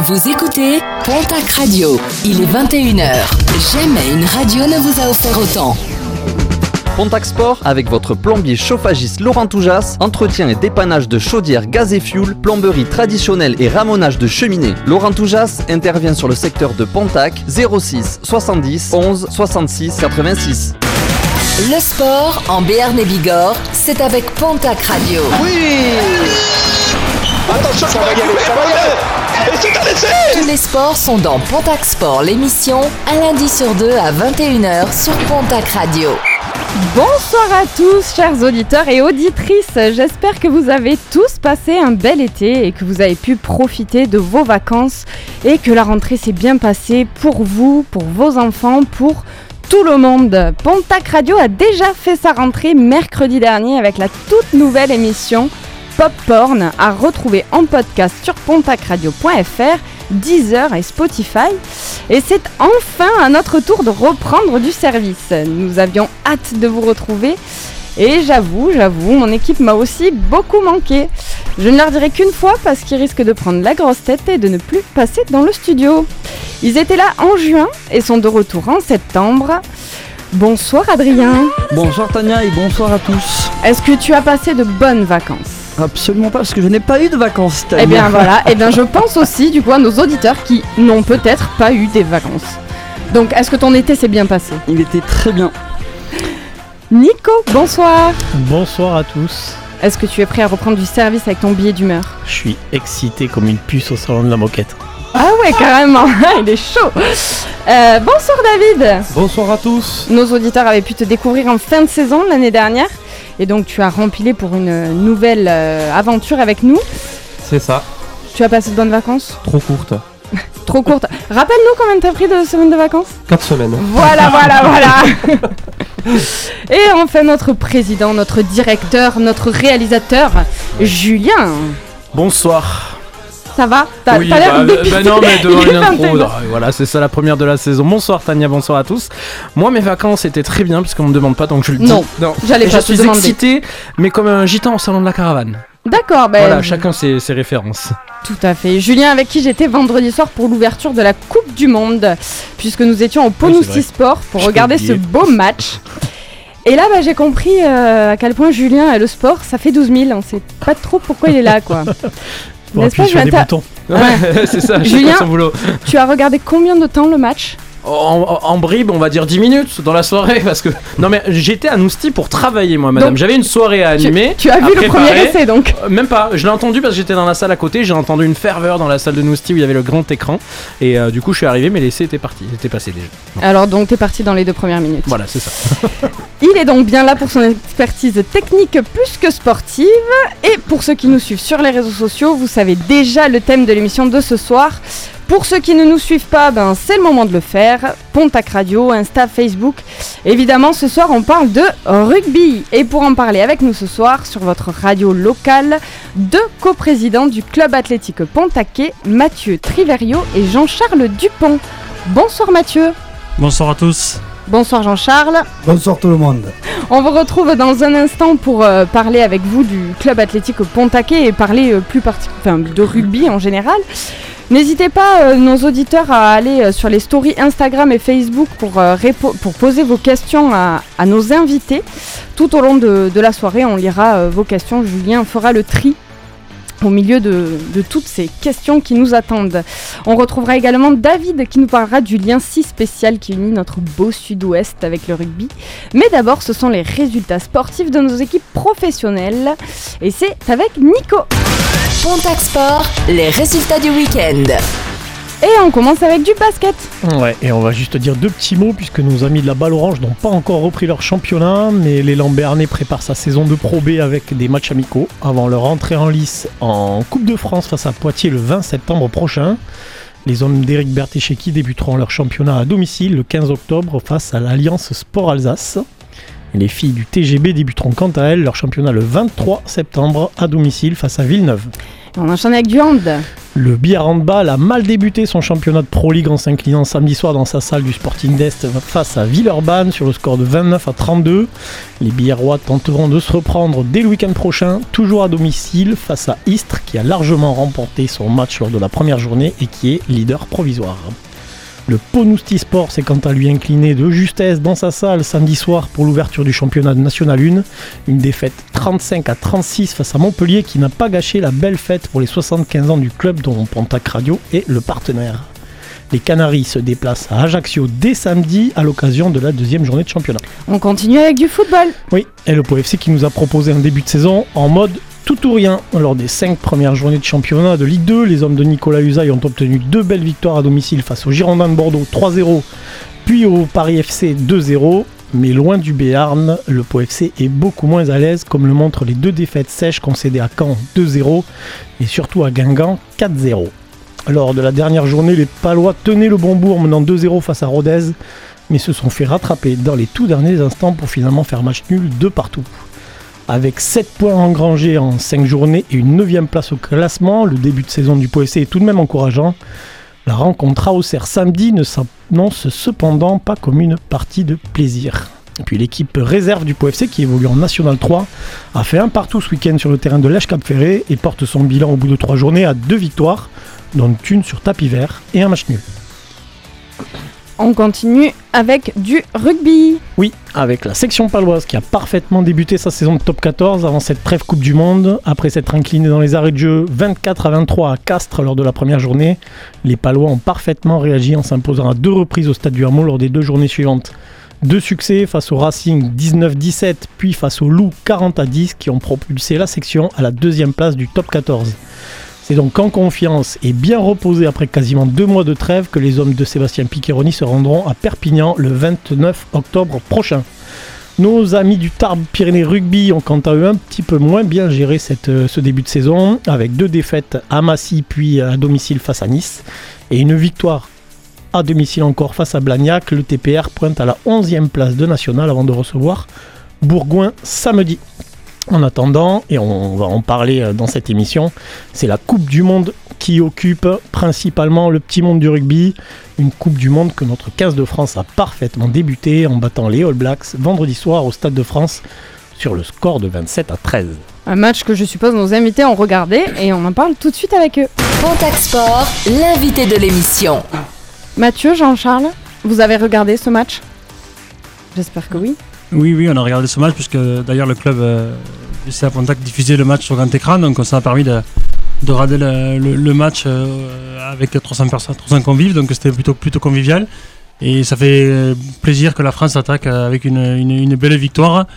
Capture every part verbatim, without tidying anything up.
Vous écoutez Pontacq Radio, il est vingt et une heures. Jamais une radio ne vous a offert autant. Pontacq Sport avec votre plombier chauffagiste Laurent Toujas, entretien et dépannage de chaudières gaz et fuel, plomberie traditionnelle et ramonage de cheminées. Laurent Toujas intervient sur le secteur de Pontacq, zéro six soixante-dix onze soixante-six quatre-vingt-six. Le sport en Béarn et Bigorre, c'est avec Pontacq Radio. Oui. Attention, ça va y aller, ça va y aller. Et c'est un essai. Tous les sports sont dans Pontacq Sport, l'émission, un lundi sur deux à vingt et une heures sur Pontacq Radio. Bonsoir à tous, chers auditeurs et auditrices. J'espère que vous avez tous passé un bel été et que vous avez pu profiter de vos vacances et que la rentrée s'est bien passée pour vous, pour vos enfants, pour tout le monde. Pontacq Radio a déjà fait sa rentrée mercredi dernier avec la toute nouvelle émission Pop Porn, à retrouver en podcast sur pontacq radio point f r, Deezer et Spotify. Et c'est enfin à notre tour de reprendre du service. Nous avions hâte de vous retrouver. Et j'avoue, j'avoue, mon équipe m'a aussi beaucoup manqué. Je ne leur dirai qu'une fois parce qu'ils risquent de prendre la grosse tête et de ne plus passer dans le studio. Ils étaient là en juin et sont de retour en septembre. Bonsoir Adrien. Bonsoir Tania et bonsoir à tous. Est-ce que tu as passé de bonnes vacances ? Absolument pas, parce que je n'ai pas eu de vacances. Eh bien voilà, et eh bien je pense aussi du coup à nos auditeurs qui n'ont peut-être pas eu des vacances. Donc est-ce que ton été s'est bien passé ? Il était très bien. Nico, bonsoir. Bonsoir à tous. Est-ce que tu es prêt à reprendre du service avec ton billet d'humeur ? Je suis excité comme une puce au salon de la moquette. Ah ouais, carrément, il est chaud. euh, Bonsoir David. Bonsoir à tous. Nos auditeurs avaient pu te découvrir en fin de saison l'année dernière. Et donc tu as rempilé pour une nouvelle euh, aventure avec nous. C'est ça. Tu as passé de bonnes vacances ? Trop courtes. Trop courtes. Rappelle-nous combien t'as pris de semaines de vacances ? Quatre semaines. Voilà, voilà, voilà. Et enfin notre président, notre directeur, notre réalisateur, Julien. Bonsoir. Ça va ? T'as, oui, t'as l'air bah, dépisté. Bah non, mais devant une intro, non, voilà, c'est ça la première de la saison. Bonsoir Tania, bonsoir à tous. Moi, mes vacances étaient très bien, puisqu'on me demande pas, donc je le dis. Non, non. J'allais pas te demander. Je suis excité, mais comme un gitan au salon de la caravane. D'accord, ben... Voilà, chacun ses, ses références. Tout à fait. Julien, avec qui j'étais vendredi soir pour l'ouverture de la Coupe du Monde, puisque nous étions au Pont-Nousty Sport pour je regarder ce beau match. Et là, bah, j'ai compris euh, à quel point Julien et le sport, ça fait douze mille. On sait pas trop pourquoi il est là, quoi. N'est-ce pas, Julien, ouais, c'est ça, Julien, son boulot. Tu as regardé combien de temps le match ? En, en bribe, on va dire dix minutes dans la soirée, parce que non mais j'étais à Nousty pour travailler moi, madame. Donc, j'avais une soirée à animer. Tu, tu as vu le premier essai donc ? Même pas. Je l'ai entendu parce que j'étais dans la salle à côté. J'ai entendu une ferveur dans la salle de Nousty où il y avait le grand écran. Et euh, du coup, je suis arrivé, mais l'essai était parti, il était passé déjà. Non. Alors donc, t'es parti dans les deux premières minutes. Voilà, c'est ça. Il est donc bien là pour son expertise technique plus que sportive. Et pour ceux qui nous suivent sur les réseaux sociaux, vous savez déjà le thème de l'émission de ce soir. Pour ceux qui ne nous suivent pas, ben c'est le moment de le faire. Pontacq Radio, Insta, Facebook. Évidemment, ce soir, on parle de rugby. Et pour en parler avec nous ce soir, sur votre radio locale, deux coprésidents du Club Athlétique Pontacquais, Mathieu Triverio et Jean-Charles Dupont. Bonsoir Mathieu. Bonsoir à tous. Bonsoir Jean-Charles. Bonsoir tout le monde. On vous retrouve dans un instant pour euh, parler avec vous du Club Athlétique Pontacquais et parler euh, plus parti- de rugby en général. N'hésitez pas, euh, nos auditeurs, à aller euh, sur les stories Instagram et Facebook pour, euh, répo- pour poser vos questions à, à nos invités. Tout au long de, de la soirée, on lira euh, vos questions. Julien fera le tri au milieu de, de toutes ces questions qui nous attendent. On retrouvera également David qui nous parlera du lien si spécial qui unit notre beau sud-ouest avec le rugby. Mais d'abord, ce sont les résultats sportifs de nos équipes professionnelles. Et c'est avec Nico. Pontacq Sport, les résultats du week-end. Et on commence avec du basket. Ouais, et on va juste dire deux petits mots puisque nos amis de la balle orange n'ont pas encore repris leur championnat, mais les Lambernais préparent sa saison de Pro B avec des matchs amicaux avant leur entrée en lice en Coupe de France face à Poitiers le vingt septembre prochain. Les hommes d'Éric Bertéchecki débuteront leur championnat à domicile le quinze octobre face à l'Alliance Sport Alsace. Les filles du T G B débuteront quant à elles leur championnat le vingt-trois septembre à domicile face à Villeneuve. On enchaîne avec du hand. Le Biarrot Bas a mal débuté son championnat de Pro League en s'inclinant samedi soir dans sa salle du Sporting d'Est face à Villeurbanne sur le score de vingt-neuf à trente-deux. Les Biarrois tenteront de se reprendre dès le week-end prochain, toujours à domicile, face à Istres qui a largement remporté son match lors de la première journée et qui est leader provisoire. Le Pont-Nousty Sport s'est quant à lui incliné de justesse dans sa salle samedi soir pour l'ouverture du championnat de National un. Une défaite trente-cinq à trente-six face à Montpellier qui n'a pas gâché la belle fête pour les soixante-quinze ans du club dont Pontacq Radio est le partenaire. Les Canaries se déplacent à Ajaccio dès samedi à l'occasion de la deuxième journée de championnat. On continue avec du football. Oui, et le Pau F C qui nous a proposé un début de saison en mode tout ou rien. Lors des cinq premières journées de championnat de Ligue deux, les hommes de Nicolas Husail ont obtenu deux belles victoires à domicile face aux Girondins de Bordeaux trois zéro, puis au Paris F C deux zéro. Mais loin du Béarn, le Pau F C est beaucoup moins à l'aise, comme le montrent les deux défaites sèches concédées à Caen deux zéro et surtout à Guingamp quatre zéro. Lors de la dernière journée, les Palois tenaient le bon bout en menant deux zéro face à Rodez, mais se sont fait rattraper dans les tout derniers instants pour finalement faire match nul de partout. Avec sept points engrangés en cinq journées et une neuvième place au classement, le début de saison du Pau F C est tout de même encourageant. La rencontre à Auxerre samedi ne s'annonce cependant pas comme une partie de plaisir. Et puis l'équipe réserve du Pau F C qui évolue en National trois a fait un partout ce week-end sur le terrain de Lèche-Cap-Ferré et porte son bilan au bout de trois journées à deux victoires, dont une sur tapis vert et un match nul. On continue avec du rugby. Oui, avec la section paloise qui a parfaitement débuté sa saison de top quatorze avant cette trêve Coupe du Monde. Après s'être inclinés dans les arrêts de jeu vingt-quatre à vingt-trois à Castres lors de la première journée, les Palois ont parfaitement réagi en s'imposant à deux reprises au stade du Hameau lors des deux journées suivantes. Deux succès face au Racing dix-neuf à dix-sept puis face au Loup quarante à dix qui ont propulsé la section à la deuxième place du top quatorze. C'est donc en confiance et bien reposé après quasiment deux mois de trêve que les hommes de Sébastien Piccheroni se rendront à Perpignan le vingt-neuf octobre prochain. Nos amis du Tarbes Pyrénées Rugby ont quant à eux un petit peu moins bien géré cette, ce début de saison avec deux défaites à Massy puis à domicile face à Nice et une victoire à domicile encore face à Blagnac. Le T P R pointe à la onzième place de National avant de recevoir Bourgoin samedi. En attendant, et on va en parler dans cette émission, c'est la Coupe du Monde qui occupe principalement le petit monde du rugby. Une Coupe du Monde que notre quinze de France a parfaitement débutée en battant les All Blacks vendredi soir au Stade de France sur le score de vingt-sept à treize. Un match que je suppose nos invités ont regardé et on en parle tout de suite avec eux. Pontacq Sport, l'invité de l'émission. Mathieu, Jean-Charles, vous avez regardé ce match ? J'espère que oui. Oui, oui, on a regardé ce match puisque d'ailleurs le club euh, du C A Pontacq diffusait le match sur grand écran, donc ça a permis de, de regarder le, le, le match euh, avec trois cents personnes, trois cents convives, donc c'était plutôt, plutôt convivial et ça fait plaisir que la France attaque avec une, une, une belle victoire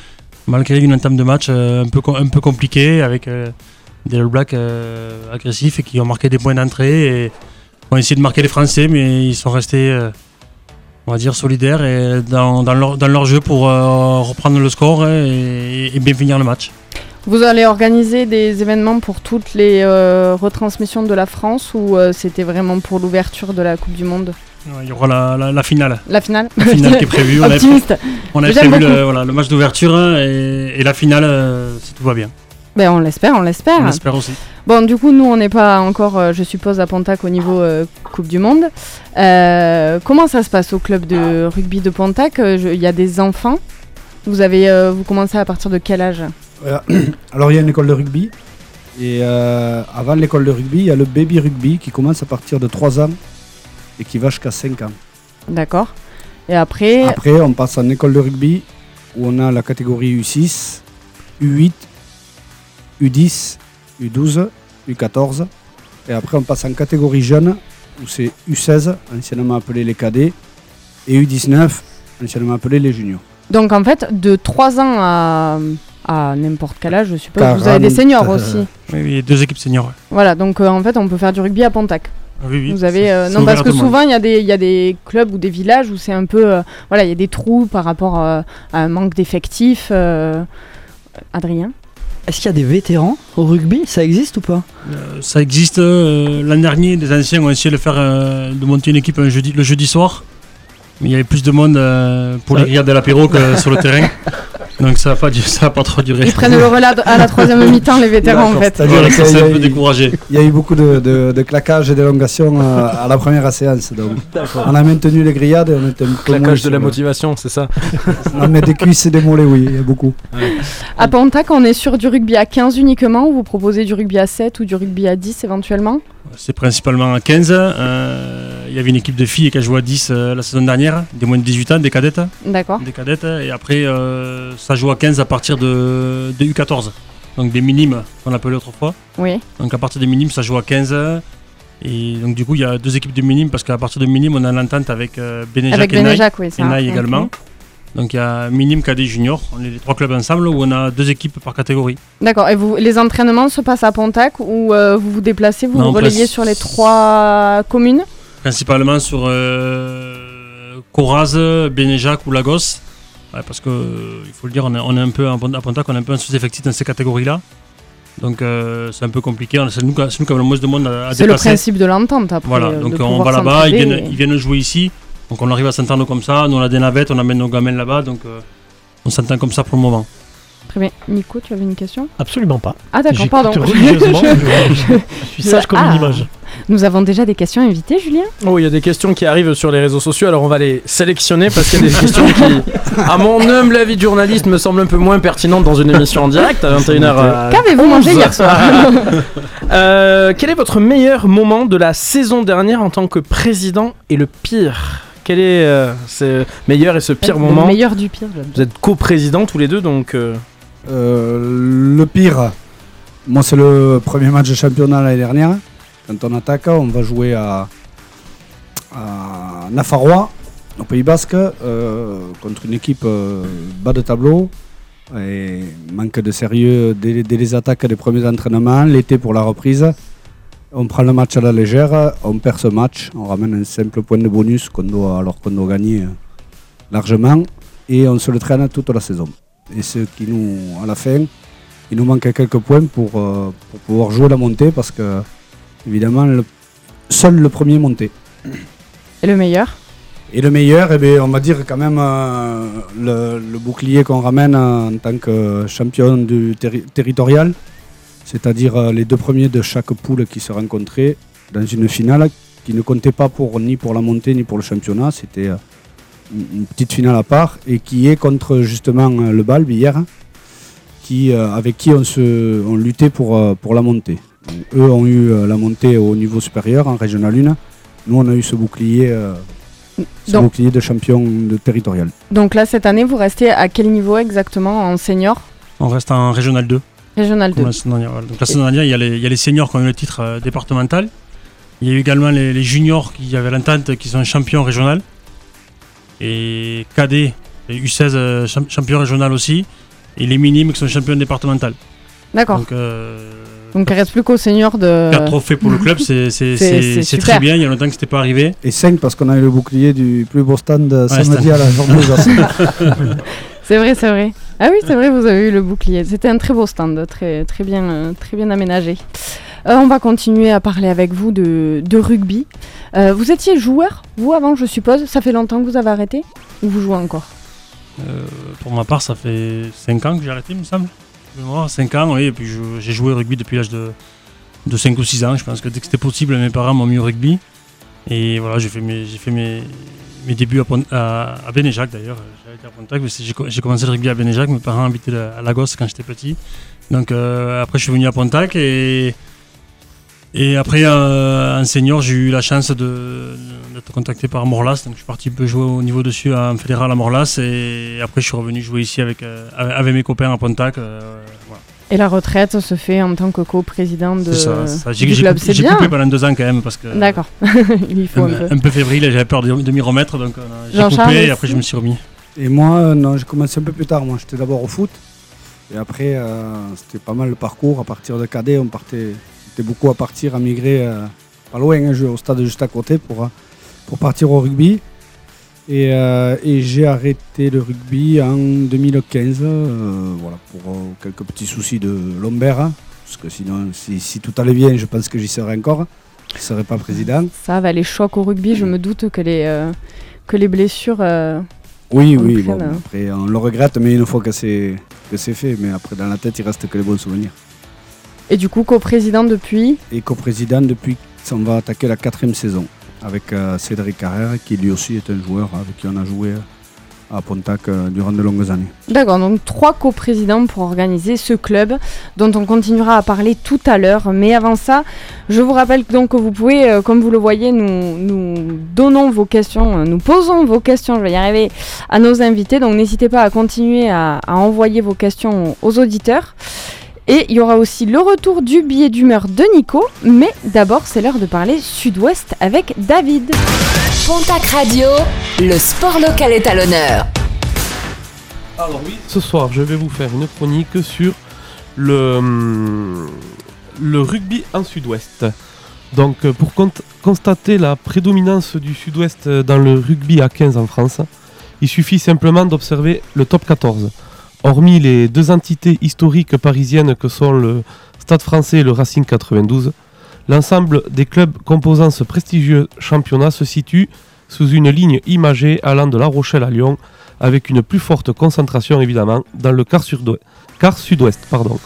malgré une entame de match euh, un peu, un peu compliquée avec euh, des All Blacks euh, agressifs et qui ont marqué des points d'entrée et ont essayé de marquer les Français mais ils sont restés... Euh, on va dire solidaire et dans, dans, leur, dans leur jeu pour euh, reprendre le score et, et bien finir le match. Vous allez organiser des événements pour toutes les euh, retransmissions de la France ou euh, c'était vraiment pour l'ouverture de la Coupe du Monde ? Il y aura la, la, la finale. La finale ? La finale qui est prévue. On Optimiste. Avait, on avait prévu le, voilà, le match d'ouverture et, et la finale euh, si tout va bien. Ben on l'espère, on l'espère. On l'espère aussi. Bon, du coup, nous, on n'est pas encore, euh, je suppose, à Pontacq au niveau euh, Coupe du Monde. Euh, comment ça se passe au club de rugby de Pontacq ? Il y a des enfants. Vous avez, euh, vous commencez à partir de quel âge ? Voilà. Alors, il y a une école de rugby. Et euh, avant l'école de rugby, il y a le baby rugby qui commence à partir de trois ans et qui va jusqu'à cinq ans. D'accord. Et après ? Après, on passe en école de rugby où on a la catégorie U six, U huit, U dix, U douze, U quatorze et après on passe en catégorie jeune où c'est U seize, anciennement appelé les cadets, et U dix-neuf, anciennement appelé les juniors. Donc en fait de trois ans à, à n'importe quel âge je suppose, quarante, vous avez des seniors euh, aussi. Oui, oui, deux équipes seniors. Voilà, donc euh, en fait on peut faire du rugby à Pontacq. Oui, oui, vous avez c'est, euh, c'est non parce que souvent il y, y a des clubs ou des villages où c'est un peu euh, voilà, il y a des trous par rapport euh, à un manque d'effectifs. euh, Adrien, est-ce qu'il y a des vétérans au rugby ? Ça existe ou pas ? euh, Ça existe. Euh, l'an dernier, les anciens ont essayé de, faire, euh, de monter une équipe un jeudi, le jeudi soir. Mais il y avait plus de monde euh, pour ça les regarder à l'apéro que sur le terrain. Donc ça n'a pas, pas trop duré. Ils prennent le relais à la troisième mi-temps, les vétérans, en fait. C'est-à-dire ouais, que c'est un peu découragé. Il y a eu beaucoup de, de, de claquages et d'élongations à, à la première séance. Donc. On a maintenu les grillades. Et on était claquage de la motivation, c'est ça. On met des cuisses et des mollets, oui, il y a beaucoup. Ouais. À Pontacq, on est sur du rugby à quinze uniquement, ou vous proposez du rugby à sept ou du rugby à dix éventuellement? C'est principalement à quinze. Euh, il y avait une équipe de filles qui a joué à dix euh, la saison dernière, des moins de dix-huit ans, des cadettes. D'accord. Des cadettes. Et après, euh, ça joue à quinze à partir de, de U quatorze. Donc des minimes, qu'on appelait autrefois. Oui. Donc à partir des minimes, ça joue à quinze. Et donc du coup, il y a deux équipes de minimes, parce qu'à partir de minimes, on a l'entente avec euh, Bénéjacq et Nay, oui, et Nay également. Okay. Donc il y a minime, cadet, junior, on est les trois clubs ensemble où on a deux équipes par catégorie. D'accord, et vous, les entraînements se passent à Pontacq ou euh, vous vous déplacez, vous non, vous relayez place... sur les trois communes? Principalement sur euh, Coraz, Bénéjacq ou Lagos, ouais, parce qu'il euh, faut le dire, on est, on est un peu à Pontacq, on est un peu en sous-effectif dans ces catégories-là. Donc euh, c'est un peu compliqué, c'est nous, c'est nous qui avons le moins de monde à, à c'est déplacer. C'est le principe de l'entente après. Voilà, donc de on va là-bas, ils viennent, et... ils viennent jouer ici. Donc on arrive à s'entendre comme ça, nous on a des navettes, on amène nos gamins là-bas, donc euh, on s'entend comme ça pour le moment. Très bien. Nico, tu avais une question ? Absolument pas. Ah d'accord, j'écoute, pardon. Religieusement, je, je, je suis sage comme ah, une image. Nous avons déjà des questions invitées, Julien ? Oh, il y a des questions qui arrivent sur les réseaux sociaux, alors on va les sélectionner parce qu'il y a des questions qui, à mon humble avis de journaliste, me semblent un peu moins pertinentes dans une émission en direct à vingt et une heures. Qu'avez-vous mangé hier soir ? euh, Quel est votre meilleur moment de la saison dernière en tant que président et le pire ? Quel est euh, ce meilleur et ce pire le moment ? Le meilleur du pire. J'aime. Vous êtes coprésidents tous les deux, donc... Euh... Euh, le pire, moi c'est le premier match de championnat l'année dernière. Quand on attaque, on va jouer à, à Nafarroa, au Pays Basque, euh, contre une équipe euh, bas de tableau. Et manque de sérieux dès, dès les attaques des premiers entraînements, l'été pour la reprise. On prend le match à la légère, on perd ce match, on ramène un simple point de bonus qu'on doit, alors qu'on doit gagner largement, et on se le traîne toute la saison. Et ce qui nous, à la fin, il nous manque quelques points pour, euh, pour pouvoir jouer la montée, parce que, évidemment, le, seul le premier monté. Et le meilleur ? Et le meilleur, eh bien, on va dire quand même euh, le, le bouclier qu'on ramène en tant que champion du terri- territorial. C'est-à-dire euh, les deux premiers de chaque poule qui se rencontraient dans une finale qui ne comptait pas pour, ni pour la montée ni pour le championnat. C'était euh, une petite finale à part et qui est contre justement le Balbe hier, qui, euh, avec qui on, se, on luttait pour, euh, pour la montée. Donc, eux ont eu euh, la montée au niveau supérieur en Régional un. Nous, on a eu ce bouclier, euh, ce donc, bouclier de champion de territorial. Donc là, cette année, vous restez à quel niveau exactement en senior ? On reste en Régional deux. Régional deux. La saison dernière, voilà. Donc, la saison dernière, il y a les, il y a les seniors qui ont eu le titre euh, départemental. Il y a eu également les, les juniors qui avaient l'entente, qui sont champions régional. Et cadets, U seize, euh, champion régional aussi. Et les minimes qui sont champions départemental. D'accord. Donc, euh, Donc il ne reste plus qu'aux seniors de... quatre trophées pour le club, c'est, c'est, c'est, c'est, c'est très bien, il y a longtemps que ce n'était pas arrivé. Et cinq parce qu'on a eu le bouclier du plus beau stand ouais, samedi à la journée. C'est vrai, c'est vrai. Ah oui, c'est vrai, vous avez eu le bouclier. C'était un très beau stand, très, très, bien, très bien aménagé. Euh, on va continuer à parler avec vous de, de rugby. Euh, vous étiez joueur, vous, avant, je suppose. Ça fait longtemps que vous avez arrêté ? Ou vous jouez encore ? euh, Pour ma part, ça fait cinq ans que j'ai arrêté, il me semble. cinq ans, oui. Et puis je, j'ai joué au rugby depuis l'âge de, de cinq ou six ans. Je pense que dès que c'était possible, mes parents m'ont mis au rugby. Et voilà, j'ai fait mes... J'ai fait mes Mes débuts à, Pont- à, à Bénéjacq d'ailleurs, j'avais été à Pontacq, mais j'ai, j'ai commencé le rugby à Bénéjacq, mes parents habitaient à Lagos quand j'étais petit. Donc euh, après je suis venu à Pontacq et, et après euh, en senior j'ai eu la chance de, d'être contacté par Morlas, donc je suis parti jouer au niveau dessus en fédéral à Morlas et après je suis revenu jouer ici avec, euh, avec mes copains à Pontacq. Euh, voilà. Et la retraite se fait en tant que co-président de, c'est ça, ça. J'ai, du club, j'ai, c'est j'ai bien. J'ai coupé pendant deux ans quand même parce que... D'accord, il faut un, un peu. Un peu fébrile et j'avais peur de, de m'y remettre, donc euh, j'ai Jean-Charles coupé et après je me suis remis. Et moi, euh, non, j'ai commencé un peu plus tard, moi j'étais d'abord au foot et après euh, c'était pas mal le parcours, à partir de cadet, on partait, c'était beaucoup à partir, à migrer euh, pas loin, hein, au stade juste à côté pour, pour partir au rugby. Et, euh, et j'ai arrêté le rugby en deux mille quinze, euh, voilà, pour euh, quelques petits soucis de lombaire, hein, parce que sinon, si, si tout allait bien, je pense que j'y serais encore, je ne serais pas président. Ça va, les chocs au rugby, je me doute que les, euh, que les blessures euh, Oui, on oui, bon, après, on le regrette, mais une fois que c'est, que c'est fait, mais après dans la tête, il reste que les bons souvenirs. Et du coup, coprésident depuis ? Et coprésident depuis, on va attaquer la quatrième saison avec euh, Cédric Carrère, qui lui aussi est un joueur avec qui on a joué à Pontacq euh, durant de longues années. D'accord, donc trois coprésidents pour organiser ce club dont on continuera à parler tout à l'heure. Mais avant ça, je vous rappelle donc que vous pouvez, euh, comme vous le voyez, nous, nous donnons vos questions, euh, nous posons vos questions, je vais y arriver, à nos invités. Donc n'hésitez pas à continuer à, à envoyer vos questions aux auditeurs. Et il y aura aussi le retour du billet d'humeur de Nico. Mais d'abord, c'est l'heure de parler Sud-Ouest avec David. Pontacq Radio, le sport local est à l'honneur. Alors oui, ce soir, je vais vous faire une chronique sur le, le rugby en Sud-Ouest. Donc, pour constater la prédominance du Sud-Ouest dans le rugby à quinze en France, il suffit simplement d'observer le top quatorze. Hormis les deux entités historiques parisiennes que sont le Stade Français et le Racing quatre-vingt-douze, l'ensemble des clubs composant ce prestigieux championnat se situe sous une ligne imagée allant de La Rochelle à Lyon, avec une plus forte concentration évidemment dans le quart, sud- quart sud-ouest. Pardon.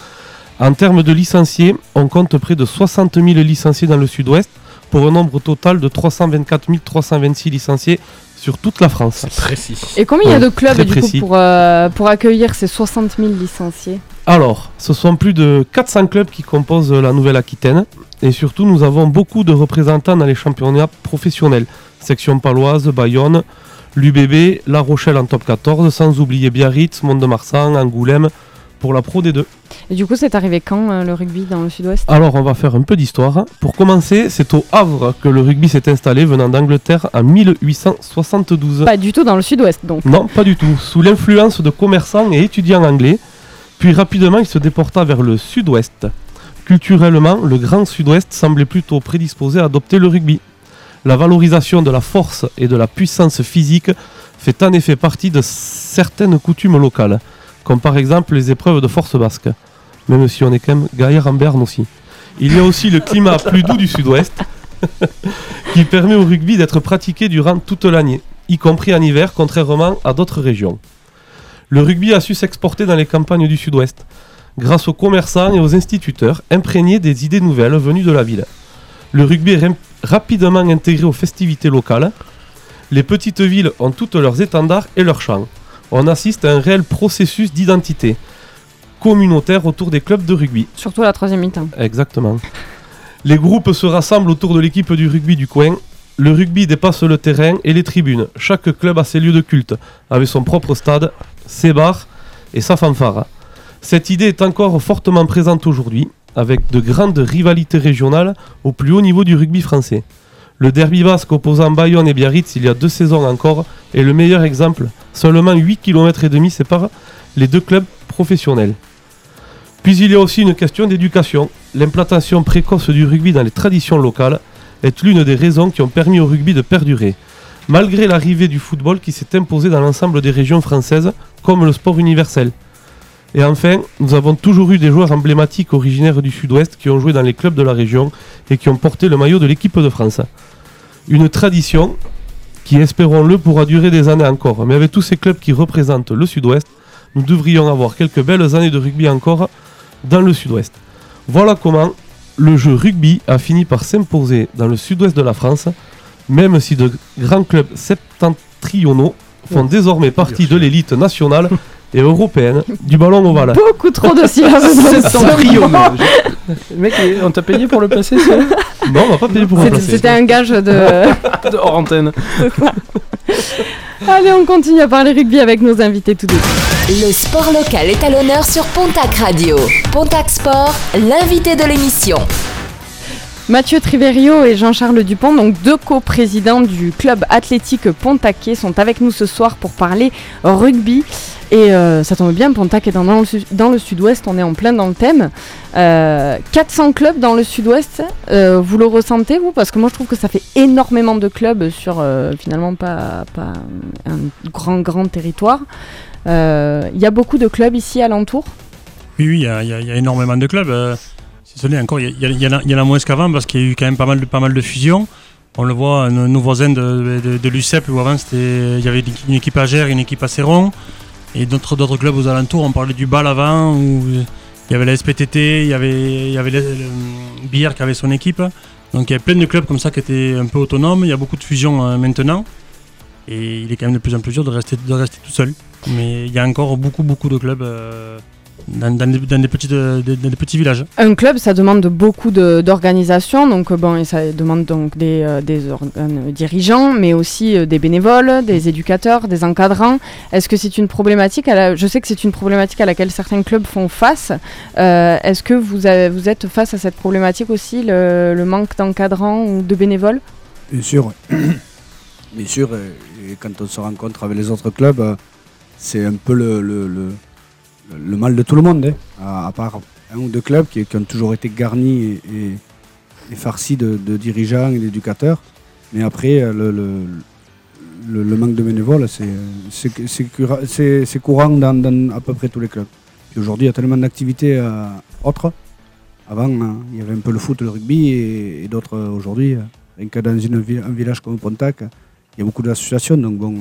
En termes de licenciés, on compte près de soixante mille licenciés dans le sud-ouest, pour un nombre total de trois cent vingt-quatre mille trois cent vingt-six licenciés sur toute la France. C'est précis. Et combien il ouais, y a de clubs du coup, pour, euh, pour accueillir ces soixante mille licenciés ? Alors, ce sont plus de quatre cents clubs qui composent la Nouvelle-Aquitaine. Et surtout, nous avons beaucoup de représentants dans les championnats professionnels. Section Paloise, Bayonne, l'U B B, La Rochelle en top quatorze, sans oublier Biarritz, Mont-de-Marsan, Angoulême, pour la Pro D deux. Et du coup, c'est arrivé quand euh, le rugby dans le sud-ouest ? Alors, on va faire un peu d'histoire. Pour commencer, c'est au Havre que le rugby s'est installé, venant d'Angleterre en mille huit cent soixante-douze. Pas du tout dans le sud-ouest, donc. Non, pas du tout. Sous l'influence de commerçants et étudiants anglais, puis rapidement, il se déporta vers le sud-ouest. Culturellement, le grand sud-ouest semblait plutôt prédisposé à adopter le rugby. La valorisation de la force et de la puissance physique fait en effet partie de certaines coutumes locales, comme par exemple les épreuves de force basque, même si on est quand même gaillard en Berne aussi. Il y a aussi le climat plus doux du sud-ouest, qui permet au rugby d'être pratiqué durant toute l'année, y compris en hiver, contrairement à d'autres régions. Le rugby a su s'exporter dans les campagnes du sud-ouest, grâce aux commerçants et aux instituteurs, imprégnés des idées nouvelles venues de la ville. Le rugby est rem- rapidement intégré aux festivités locales. Les petites villes ont toutes leurs étendards et leurs chants. On assiste à un réel processus d'identité communautaire autour des clubs de rugby. Surtout à la troisième mi-temps. Exactement. Les groupes se rassemblent autour de l'équipe du rugby du coin. Le rugby dépasse le terrain et les tribunes. Chaque club a ses lieux de culte, avec son propre stade, ses bars et sa fanfare. Cette idée est encore fortement présente aujourd'hui, avec de grandes rivalités régionales au plus haut niveau du rugby français. Le derby basque opposant Bayonne et Biarritz il y a deux saisons encore est le meilleur exemple. Seulement huit virgule cinq kilomètres séparent les deux clubs professionnels. Puis il y a aussi une question d'éducation. L'implantation précoce du rugby dans les traditions locales est l'une des raisons qui ont permis au rugby de perdurer, malgré l'arrivée du football qui s'est imposé dans l'ensemble des régions françaises comme le sport universel. Et enfin, nous avons toujours eu des joueurs emblématiques originaires du sud-ouest qui ont joué dans les clubs de la région et qui ont porté le maillot de l'équipe de France. Une tradition qui, espérons-le, pourra durer des années encore. Mais avec tous ces clubs qui représentent le sud-ouest, nous devrions avoir quelques belles années de rugby encore dans le sud-ouest. Voilà comment le jeu rugby a fini par s'imposer dans le sud-ouest de la France, même si de grands clubs septentrionaux font désormais partie de l'élite nationale et européenne du ballon ovale. Beaucoup trop de syllabes. Septentrionaux. Mec, on t'a payé pour le placer, ça ? Non, on m'a pas payé pour le placer. C'était un gage de... de hors antenne. Allez, on continue à parler rugby avec nos invités tout de suite. Le sport local est à l'honneur sur Pontacq Radio. Pontacq Sport, l'invité de l'émission. Mathieu Triverio et Jean-Charles Dupont, donc deux coprésidents du Club Athlétique Pontacquais, sont avec nous ce soir pour parler rugby. Et euh, ça tombe bien, Pontacq est dans, dans, le, dans le sud-ouest, on est en plein dans le thème. Euh, quatre cents clubs dans le sud-ouest, euh, vous le ressentez vous ? Parce que moi je trouve que ça fait énormément de clubs sur euh, finalement pas, pas un grand grand territoire. Il euh, y a beaucoup de clubs ici alentour ? Oui, oui, il y, y, y a énormément de clubs. Euh... Encore, il y, y, y, y en a moins qu'avant parce qu'il y a eu quand même pas mal de, pas mal de fusions. On le voit, nos, nos voisins de, de, de l'U C E P, où avant c'était, il y avait une équipe à Gers, une équipe à Céron, et d'autres, d'autres clubs aux alentours. On parlait du Bal avant, où il y avait la S P T T, il y avait, il y avait le, le Biarritz qui avait son équipe. Donc il y a plein de clubs comme ça qui étaient un peu autonomes, il y a beaucoup de fusions euh, maintenant, et il est quand même de plus en plus dur de rester, de rester tout seul. Mais il y a encore beaucoup, beaucoup de clubs euh, dans, dans, des, dans, des petits, de, de, dans des petits villages. Un club, ça demande beaucoup de, d'organisation, donc bon, et ça demande donc des, euh, des organes dirigeants, mais aussi euh, des bénévoles, des éducateurs, des encadrants. Est-ce que c'est une problématique à la, je sais que c'est une problématique à laquelle certains clubs font face. Euh, est-ce que vous, avez, vous êtes face à cette problématique aussi, le, le manque d'encadrants ou de bénévoles ? Bien sûr, bien sûr. Et quand on se rencontre avec les autres clubs, euh, c'est un peu le, le, le... le mal de tout le monde, hein. à, à part un ou deux clubs qui, qui ont toujours été garnis et, et, et farcis de, de dirigeants et d'éducateurs. Mais après, le, le, le, le manque de bénévoles, c'est, c'est, c'est, c'est, c'est courant dans, dans à peu près tous les clubs. Et aujourd'hui, il y a tellement d'activités euh, autres. Avant, hein, il y avait un peu le foot, le rugby et, et d'autres aujourd'hui. Rien que dans une, un village comme Pontacq, il y a beaucoup d'associations, donc bon...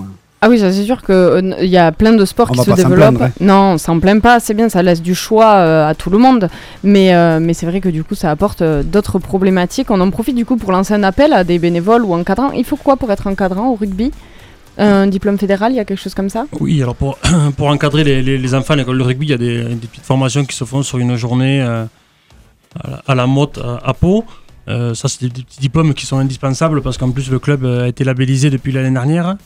Ah oui, ça, c'est sûr qu'il euh, y a plein de sports on qui se développent. Plaindre, hein. Non, on s'en plaint pas, c'est bien, ça laisse du choix euh, à tout le monde. Mais, euh, mais c'est vrai que du coup, ça apporte euh, d'autres problématiques. On en profite du coup pour lancer un appel à des bénévoles ou encadrants. Il faut quoi pour être encadrant au rugby ? Un diplôme fédéral, il y a quelque chose comme ça ? Oui, alors pour, pour encadrer les, les, les enfants à l'école de rugby, il y a des, des petites formations qui se font sur une journée euh, à, la, à la motte à, à Pau. Euh, ça, c'est des, des petits diplômes qui sont indispensables parce qu'en plus, le club a été labellisé depuis l'année dernière.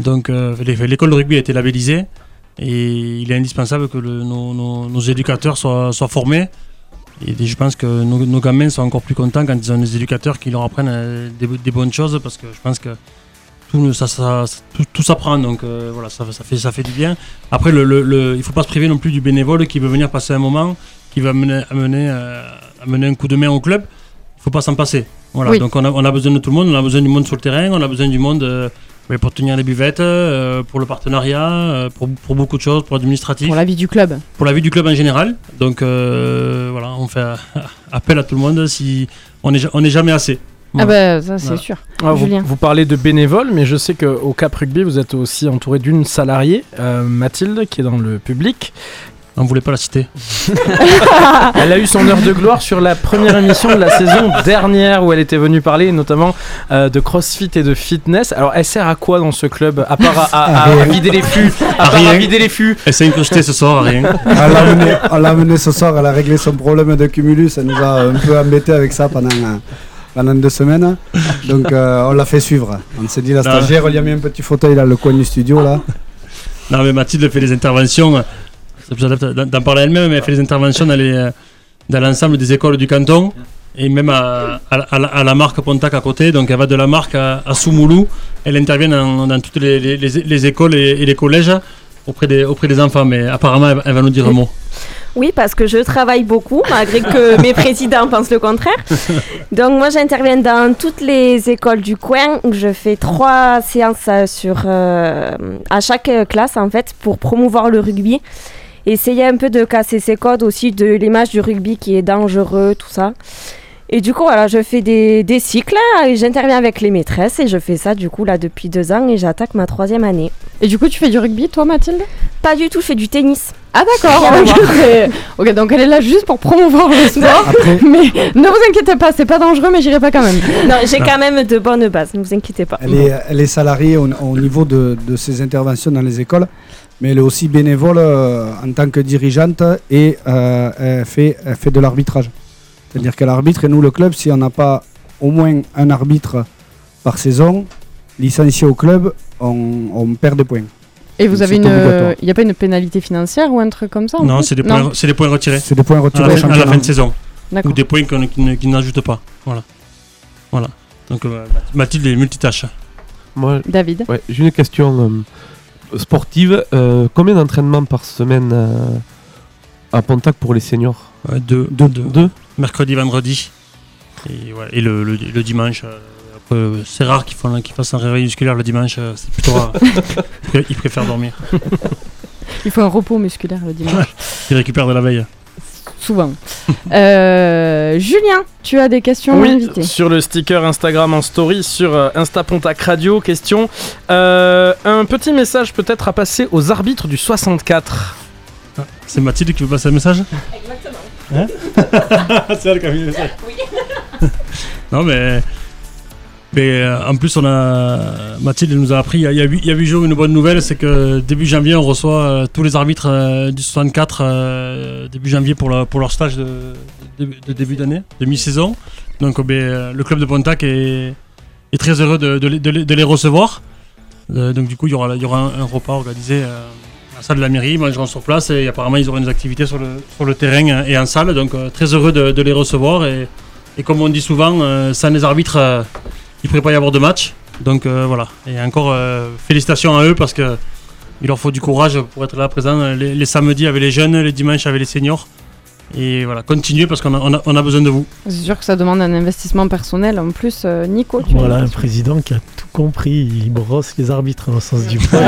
Donc euh, l'école de rugby a été labellisée et il est indispensable que le, nos, nos, nos éducateurs soient, soient formés. Et je pense que nos, nos gamins sont encore plus contents quand ils ont des éducateurs qui leur apprennent des, des bonnes choses parce que je pense que tout, ça, ça, tout, tout s'apprend, donc euh, voilà, ça, ça, fait, ça fait du bien. Après, le, le, le, il ne faut pas se priver non plus du bénévole qui veut venir passer un moment, qui va amener, amener, euh, amener un coup de main au club. Il ne faut pas s'en passer. Voilà, oui. Donc on a, on a besoin de tout le monde, on a besoin du monde sur le terrain, on a besoin du monde... Euh, Mais pour tenir les buvettes, euh, pour le partenariat, euh, pour, pour beaucoup de choses, pour l'administratif. Pour la vie du club. Pour la vie du club en général. Donc euh, voilà, on fait appel à tout le monde si on n'est on est jamais assez. Voilà. Ah ben bah, ça c'est voilà. sûr. Ah, Julien. Vous, vous parlez de bénévoles, mais je sais qu'au Cap Rugby, vous êtes aussi entouré d'une salariée, euh, Mathilde, qui est dans le public. On ne voulait pas la citer. Elle a eu son heure de gloire sur la première émission de la saison dernière où elle était venue parler notamment euh, de crossfit et de fitness. Alors elle sert à quoi dans ce club à part à, à, à, à vider les fûts à, à, rien. à vider les fûts. Elle s'est incrustée ce soir, rien. Elle l'a amené ce soir, elle a réglé son problème de cumulus. Elle nous a un peu embêtés avec ça pendant... Euh... pendant deux semaines, donc euh, on l'a fait suivre. On s'est dit la stagiaire, on lui a mis un petit fauteuil dans le coin du studio là. Non mais Mathilde fait les interventions, c'est plus adapté d'en parler elle-même, mais elle fait les interventions dans, les, dans l'ensemble des écoles du canton et même à, à, à, à la marque Pontacq à côté, donc elle va de la marque à, à Soumoulou, elle intervient dans, dans toutes les, les, les écoles et, et les collèges auprès des, auprès des enfants, mais apparemment elle, elle va nous dire un mot. Oui, parce que je travaille beaucoup, malgré que mes présidents pensent le contraire. Donc moi, j'interviens dans toutes les écoles du coin. Je fais trois séances sur, euh, à chaque classe, en fait, pour promouvoir le rugby. Essayer un peu de casser ces codes aussi, de l'image du rugby qui est dangereux, tout ça. Et du coup, voilà, je fais des, des cycles, hein, et j'interviens avec les maîtresses et je fais ça du coup là depuis deux ans et j'attaque ma troisième année. Et du coup, tu fais du rugby toi, Mathilde ? Pas du tout, je fais du tennis. Ah d'accord, okay. ok, donc elle est là juste pour promouvoir le sport, après... mais ne vous inquiétez pas, c'est pas dangereux, mais j'irai pas quand même. Non, j'ai non. quand même de bonnes bases, ne vous inquiétez pas. Elle est, elle est salariée au, au niveau de, de ses interventions dans les écoles, mais elle est aussi bénévole euh, en tant que dirigeante et euh, elle, fait, elle fait de l'arbitrage. C'est-à-dire qu'à l'arbitre, et nous, le club, si on n'a pas au moins un arbitre par saison, licencié au club, on, on perd des points. Et vous Donc avez une... Il n'y a pas une pénalité financière ou un truc comme ça ? Non, c'est des, non. Points, c'est des points retirés. C'est des points retirés à la, fin, à la fin de saison. D'accord. Ou des points qu'on, qui, qui n'ajoutent pas. Voilà. Voilà. Donc euh, Mathilde est multitâche. Moi, David ouais, j'ai une question euh, sportive. Euh, combien d'entraînements par semaine euh, à Pontacq pour les seniors ? euh, Deux. Deux, deux. deux Mercredi, vendredi et, ouais, et le, le, le dimanche. Euh, après, c'est rare qu'ils, font, qu'ils fassent un réveil musculaire le dimanche. Euh, c'est plutôt rare. Ils préfèrent dormir. Il faut un repos musculaire le dimanche. Ils récupèrent de la veille. souvent. euh, Julien, tu as des questions oui, à l'invité. Sur le sticker Instagram en story, sur Insta Pontacq Radio, question. Euh, un petit message peut-être à passer aux arbitres du soixante-quatre. Ah, c'est Mathilde qui veut passer un message ? Exactement. Hein ? C'est elle qui a mis le message. Oui. Non mais... Mais euh, en plus, on a, Mathilde nous a appris il y a huit jours une bonne nouvelle, c'est que début janvier, on reçoit euh, tous les arbitres euh, du soixante-quatre euh, début janvier pour, la, pour leur stage de, de, de début d'année, de mi-saison. Donc euh, le club de Pontacq est, est très heureux de, de, de, de les recevoir. Euh, donc du coup, il y aura, il y aura un, un repas organisé euh, à la salle de la mairie, ils mangeront sur place et apparemment, ils auront des activités sur le, sur le terrain et en salle. Donc euh, très heureux de, de les recevoir et, et comme on dit souvent, euh, sans les arbitres... Euh, il ne pourrait pas y avoir de match, donc euh, voilà. Et encore, euh, félicitations à eux parce qu'il leur faut du courage pour être là présent. Les, les samedis avec les jeunes, les dimanches avec les seniors. Et voilà, continuez parce qu'on a, on a, on a besoin de vous. C'est sûr que ça demande un investissement personnel. En plus, euh, Nico, tu Voilà, un président qui a tout compris. Il brosse les arbitres dans le sens du poil.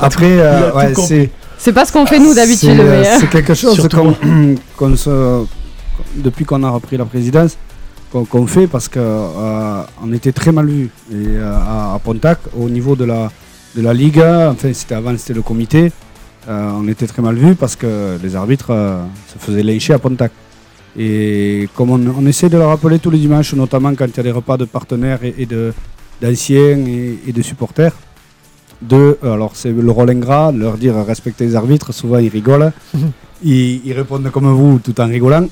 Après, tout, euh, ouais, c'est... c'est pas ce qu'on fait nous d'habitude. C'est, mais, c'est quelque chose surtout... qu'on, qu'on se... depuis qu'on a repris la présidence. Qu'on fait parce qu'on euh, était très mal vu et euh, à, à Pontacq au niveau de la de la ligue, enfin c'était avant c'était le comité, euh, on était très mal vu parce que les arbitres euh, se faisaient lécher à Pontacq et comme on, on essaie de le rappeler tous les dimanches, notamment quand il y a des repas de partenaires et, et de d'anciens et, et de supporters, de alors c'est le rôle ingrat, leur dire respecter les arbitres, souvent ils rigolent, ils, ils répondent comme vous tout en rigolant,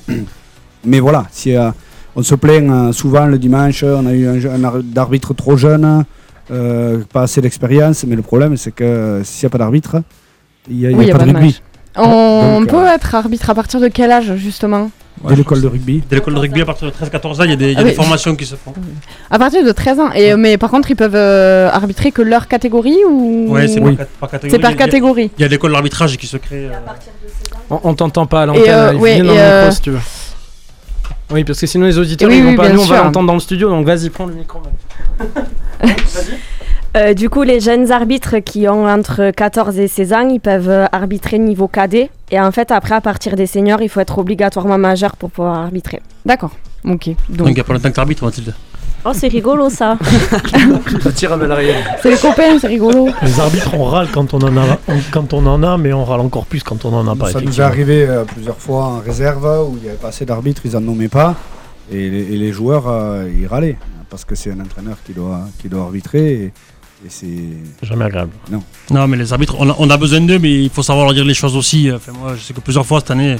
mais voilà si euh, on se plaint euh, souvent le dimanche, on a eu un, un arbitre trop jeune, euh, pas assez d'expérience, mais le problème c'est que s'il n'y a pas d'arbitre, il n'y a, oui, a, a pas de rugby. On Donc, peut euh... être arbitre à partir de quel âge justement ? Dès ouais, l'école de rugby. Dès l'école de rugby, à partir de treize à quatorze ans, il y a des, y a ah, des oui. formations qui se font. À partir de treize ans. Et, mais par contre, ils peuvent euh, arbitrer que leur catégorie ou... Ouais, c'est oui, c'est par catégorie. C'est par catégorie. Il y a, a l'école de l'arbitrage qui se crée. Euh... On, on t'entend pas à l'antenne, euh, il ouais, vient dans le euh... micro si tu veux. Oui, parce que sinon les auditeurs, oui, ils vont oui, pas. Nous, on va l'entendre dans le studio, donc vas-y, prends le micro. euh, du coup, les jeunes arbitres qui ont entre quatorze et seize ans, ils peuvent arbitrer niveau cadet. Et en fait, après, à partir des seniors, il faut être obligatoirement majeur pour pouvoir arbitrer. D'accord. Ok. Donc, il n'y a pas longtemps que t'arbitres, Mathilde. Oh, c'est rigolo ça. Ça tire à l'arrière. C'est les copains, c'est rigolo. Les arbitres, on râle quand on en a, on, quand on en a, mais on râle encore plus quand on en a pas. Ça nous est arrivé euh, plusieurs fois en réserve où il n'y avait pas assez d'arbitres, ils en nommaient pas, et les, et les joueurs euh, ils râlaient parce que c'est un entraîneur qui doit qui doit arbitrer et, et c'est jamais agréable. Non. Non, mais les arbitres, on a, on a besoin d'eux, mais il faut savoir leur dire les choses aussi. Enfin, moi, je sais que plusieurs fois cette année,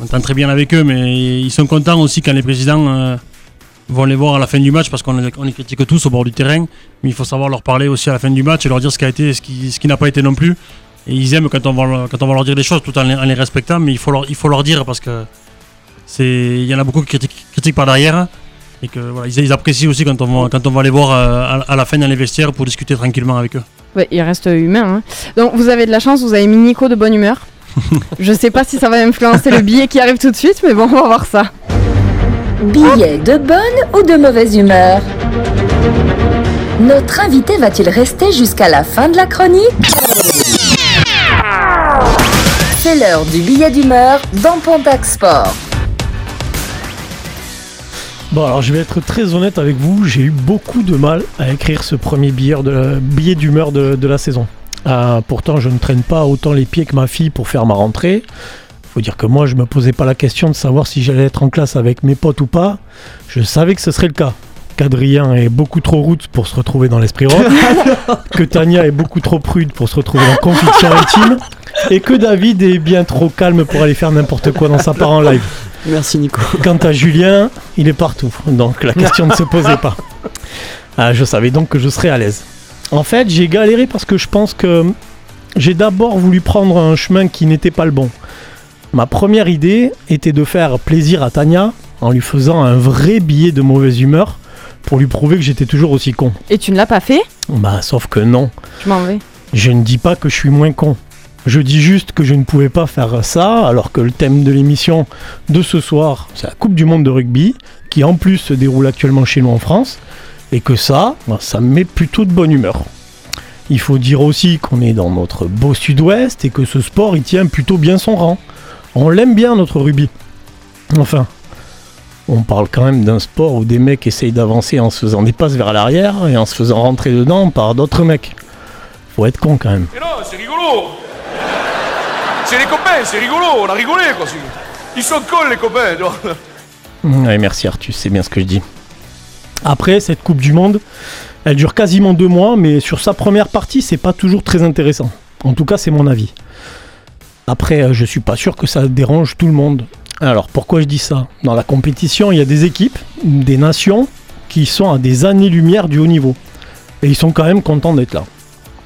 on entend très bien avec eux, mais ils sont contents aussi quand les présidents. Euh, vont les voir à la fin du match parce qu'on les, on les critique tous au bord du terrain, mais il faut savoir leur parler aussi à la fin du match et leur dire ce qui a été et ce qui, ce qui n'a pas été non plus. Et ils aiment quand on va, quand on va leur dire les choses tout en les, en les respectant, mais il faut, leur, il faut leur dire parce que c'est, il y en a beaucoup qui critiquent, critiquent par derrière et que voilà, ils, ils apprécient aussi quand on va, quand on va les voir à, à la fin dans les vestiaires pour discuter tranquillement avec eux. Ouais, ils restent humains. Hein. Donc vous avez de la chance, vous avez mis Nico de bonne humeur. Je sais pas si ça va influencer le billet qui arrive tout de suite, mais bon, on va voir ça. Billet de bonne ou de mauvaise humeur ? Notre invité va-t-il rester jusqu'à la fin de la chronique ? C'est l'heure du billet d'humeur dans Pontacq Sport. Bon, alors je vais être très honnête avec vous, j'ai eu beaucoup de mal à écrire ce premier billet, de, billet d'humeur de, de la saison. Euh, pourtant, je ne traîne pas autant les pieds que ma fille pour faire ma rentrée. Faut dire que moi je me posais pas la question de savoir si j'allais être en classe avec mes potes ou pas, je savais que ce serait le cas, qu'Adrien est beaucoup trop route pour se retrouver dans l'esprit rock, que Tania est beaucoup trop prude pour se retrouver dans Conviction Intime, et que David est bien trop calme pour aller faire n'importe quoi dans sa part en live. Merci Nico. Quant à Julien, il est partout, donc la question ne se posait pas. Ah, je savais donc que je serais à l'aise. En fait j'ai galéré parce que je pense que j'ai d'abord voulu prendre un chemin qui n'était pas le bon. Ma première idée était de faire plaisir à Tania en lui faisant un vrai billet de mauvaise humeur pour lui prouver que j'étais toujours aussi con. Et tu ne l'as pas fait ? Bah sauf que non. Je m'en vais. Je ne dis pas que je suis moins con. Je dis juste que je ne pouvais pas faire ça alors que le thème de l'émission de ce soir, c'est la Coupe du Monde de rugby qui en plus se déroule actuellement chez nous en France et que ça, ça me met plutôt de bonne humeur. Il faut dire aussi qu'on est dans notre beau sud-ouest et que ce sport il tient plutôt bien son rang. On l'aime bien notre rugby, Enfin, on parle quand même d'un sport où des mecs essayent d'avancer en se faisant des passes vers l'arrière et en se faisant rentrer dedans par d'autres mecs. Faut être con quand même. Mais non, c'est rigolo. C'est les copains, c'est rigolo, on a rigolé quoi. Ils sont cons les copains. Ouais, merci Arthus, c'est bien ce que je dis. Après, cette Coupe du Monde, elle dure quasiment deux mois, mais sur sa première partie, c'est pas toujours très intéressant. En tout cas, c'est mon avis. Après, je suis pas sûr que ça dérange tout le monde. Alors, pourquoi je dis ça ? Dans la compétition, il y a des équipes, des nations, qui sont à des années-lumière du haut niveau. Et ils sont quand même contents d'être là.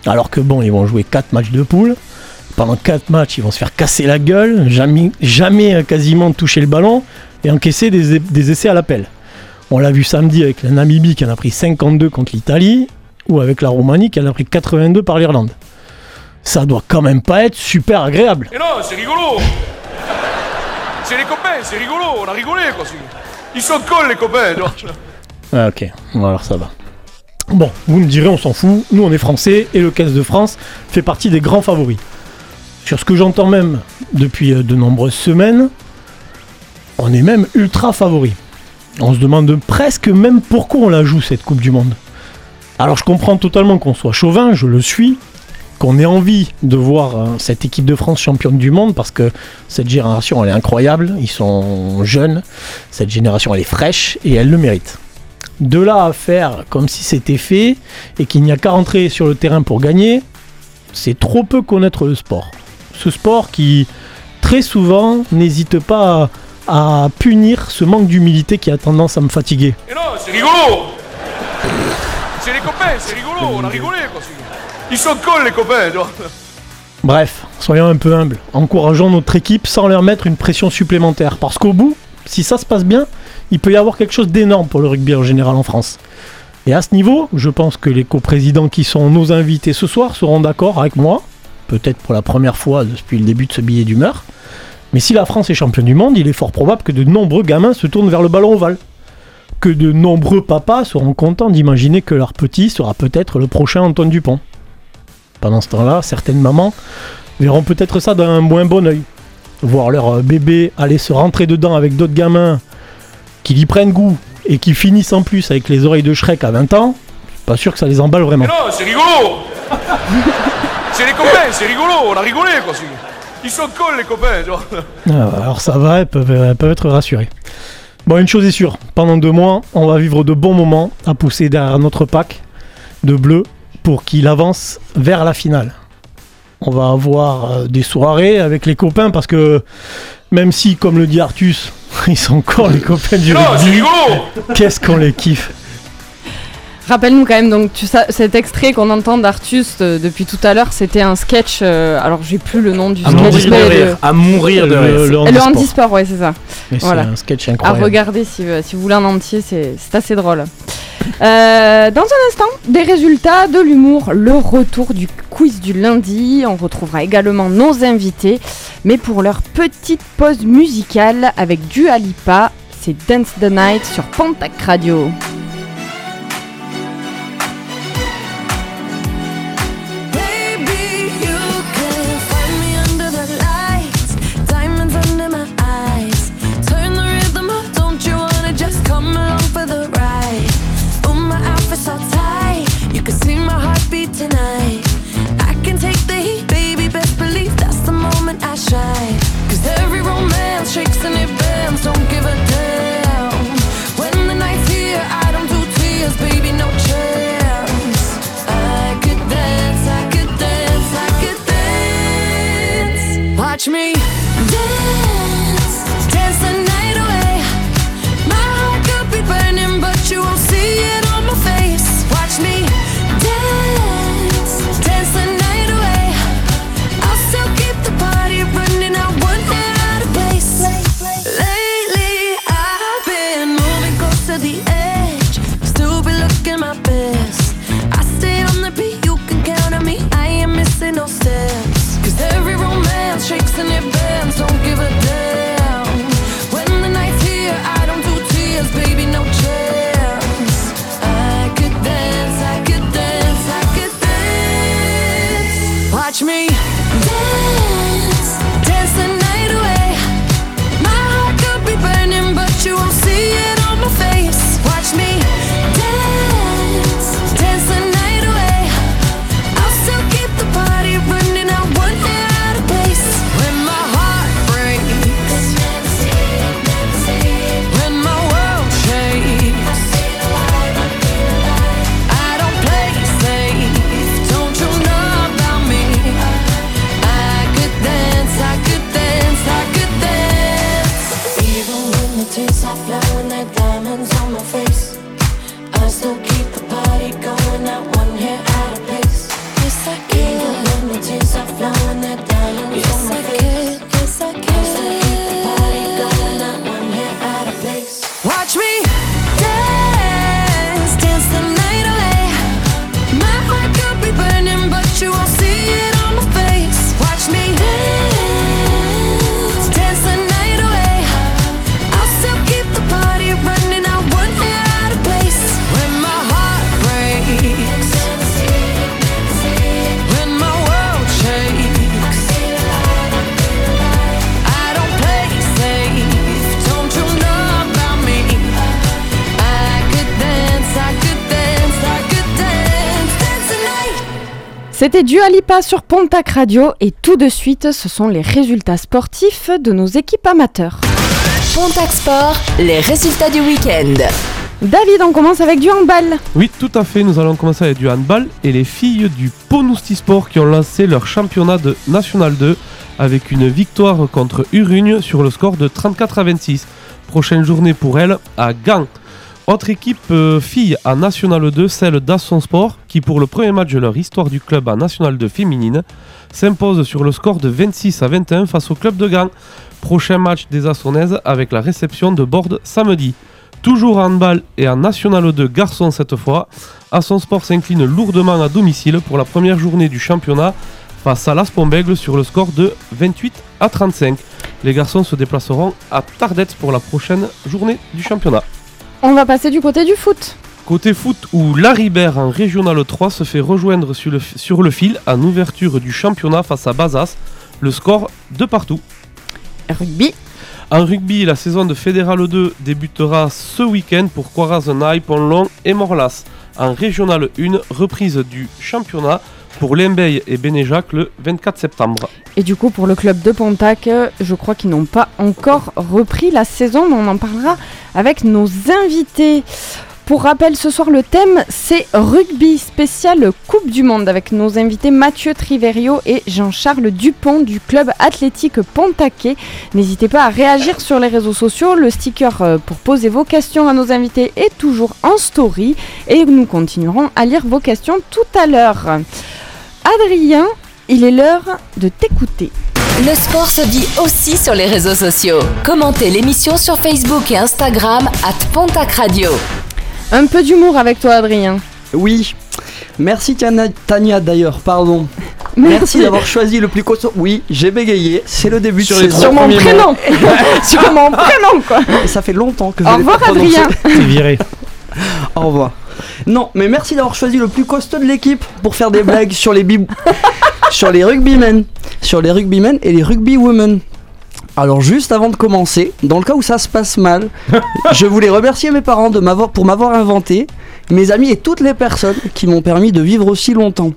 Alors que bon, ils vont jouer quatre matchs de poule. Pendant quatre matchs, ils vont se faire casser la gueule, jamais, jamais quasiment toucher le ballon, et encaisser des, des essais à l'appel. On l'a vu samedi avec la Namibie qui en a pris cinquante-deux contre l'Italie, ou avec la Roumanie qui en a pris quatre-vingt-deux par l'Irlande. Ça doit quand même pas être super agréable. Mais non, c'est rigolo. C'est les copains, c'est rigolo, on a rigolé quoi. Ils sont cons les copains. Ah ok, alors ça va. Bon, vous me direz on s'en fout, nous on est français et le quinze de France fait partie des grands favoris. Sur ce que j'entends même depuis de nombreuses semaines, on est même ultra favoris. On se demande presque même pourquoi on la joue cette Coupe du Monde. Alors je comprends totalement qu'on soit chauvin, je le suis, qu'on ait envie de voir euh, cette équipe de France championne du monde parce que cette génération elle est incroyable, ils sont jeunes, cette génération elle est fraîche et elle le mérite. De là à faire comme si c'était fait et qu'il n'y a qu'à rentrer sur le terrain pour gagner, c'est trop peu connaître le sport. Ce sport qui très souvent n'hésite pas à à punir ce manque d'humilité qui a tendance à me fatiguer. Et non, c'est rigolo. C'est les copains, c'est rigolo, on a rigolé quoi. Ils sont cons les copains. Bref, soyons un peu humbles, encourageons notre équipe sans leur mettre une pression supplémentaire, parce qu'au bout, si ça se passe bien, il peut y avoir quelque chose d'énorme pour le rugby en général en France. Et à ce niveau, je pense que les coprésidents qui sont nos invités ce soir seront d'accord avec moi, peut-être pour la première fois depuis le début de ce billet d'humeur. Mais si la France est championne du monde, il est fort probable que de nombreux gamins se tournent vers le ballon ovale. Que de nombreux papas seront contents d'imaginer que leur petit sera peut-être le prochain Antoine Dupont. Pendant ce temps-là, certaines mamans verront peut-être ça d'un moins bon œil. Voir leur bébé aller se rentrer dedans avec d'autres gamins qui y prennent goût et qui finissent en plus avec les oreilles de Shrek à vingt ans, pas sûr que ça les emballe vraiment. Mais non, c'est rigolo. C'est les copains, c'est rigolo, on a rigolé quoi. Ils sont cons les copains. Alors ça va, elles peuvent, elles peuvent être rassurées. Bon, une chose est sûre, pendant deux mois, on va vivre de bons moments à pousser derrière notre pack de bleu pour qu'il avance vers la finale. On va avoir des soirées avec les copains parce que même si, comme le dit Artus, ils sont cons les copains du rugby, qu'est-ce qu'on les kiffe. Rappelle-nous quand même, donc tu sais, cet extrait qu'on entend d'Artus euh, depuis tout à l'heure, c'était un sketch, euh, alors j'ai plus le nom du à sketch. Mourir mais de le, à mourir de rire. Le, le, le handisport, ouais, c'est ça. Mais voilà. C'est un sketch incroyable. À regarder si, si vous voulez un entier, c'est, c'est assez drôle. Euh, dans un instant, des résultats, de l'humour, le retour du quiz du lundi. On retrouvera également nos invités, mais pour leur petite pause musicale avec Dua Lipa, c'est Dance the Night sur Pontacq Radio. C'était Dua Lipa sur Pontacq Radio et tout de suite, ce sont les résultats sportifs de nos équipes amateurs. Pontacq Sport, les résultats du week-end. David, on commence avec du handball. Oui, tout à fait, nous allons commencer avec du handball et les filles du Pont-Nousty Sport qui ont lancé leur championnat de National deux avec une victoire contre Urugne sur le score de trente-quatre à vingt-six. Prochaine journée pour elles à Gand. Autre équipe euh, filles à National deux, celle d'Asson Sport qui pour le premier match de leur histoire du club à National deux féminine s'impose sur le score de vingt-six à vingt et un face au club de Gand. Prochain match des Assonnaises avec la réception de Bordeaux samedi. Toujours en handball et en National deux garçons cette fois, Asson Sport s'incline lourdement à domicile pour la première journée du championnat face à l'Aspombègle sur le score de vingt-huit à trente-cinq. Les garçons se déplaceront à Tardets pour la prochaine journée du championnat. On va passer du côté du foot. Côté foot où Laribert en Régional trois se fait rejoindre sur le, sur le fil en ouverture du championnat face à Bazas, le score de partout. Rugby. En rugby, la saison de Fédéral deux débutera ce week-end pour Quaraz-Naï, Pont-Long et Morlas. En Régional un, reprise du championnat pour Lembeil et Bénéjacq le vingt-quatre septembre. Et du coup, pour le club de Pontacq, je crois qu'ils n'ont pas encore repris la saison, mais on en parlera avec nos invités. Pour rappel, ce soir, le thème, c'est rugby spécial Coupe du Monde avec nos invités Mathieu Triverio et Jean-Charles Dupont du Club Athlétique Pontacquais. N'hésitez pas à réagir sur les réseaux sociaux. Le sticker pour poser vos questions à nos invités est toujours en story et nous continuerons à lire vos questions tout à l'heure. Adrien, il est l'heure de t'écouter. Le sport se vit aussi sur les réseaux sociaux. Commentez l'émission sur Facebook et Instagram arobase Pontacq Radio. Un peu d'humour avec toi, Adrien. Oui. Merci, Tana, Tania, d'ailleurs. Pardon. Merci. Merci d'avoir choisi le plus costaud. Oui, j'ai bégayé. C'est le début sur les trois sur mon prénom. Sur mon prénom, quoi. Et ça fait longtemps que je l'ai pas prononcé. Au revoir, Adrien. T'es viré. Au revoir. Non, mais merci d'avoir choisi le plus costaud de l'équipe pour faire des blagues sur les bib... sur les rugbymen. Sur les rugbymen et les rugbywomen. Alors juste avant de commencer, dans le cas où ça se passe mal, je voulais remercier mes parents de m'avoir, pour m'avoir inventé, mes amis et toutes les personnes qui m'ont permis de vivre aussi longtemps.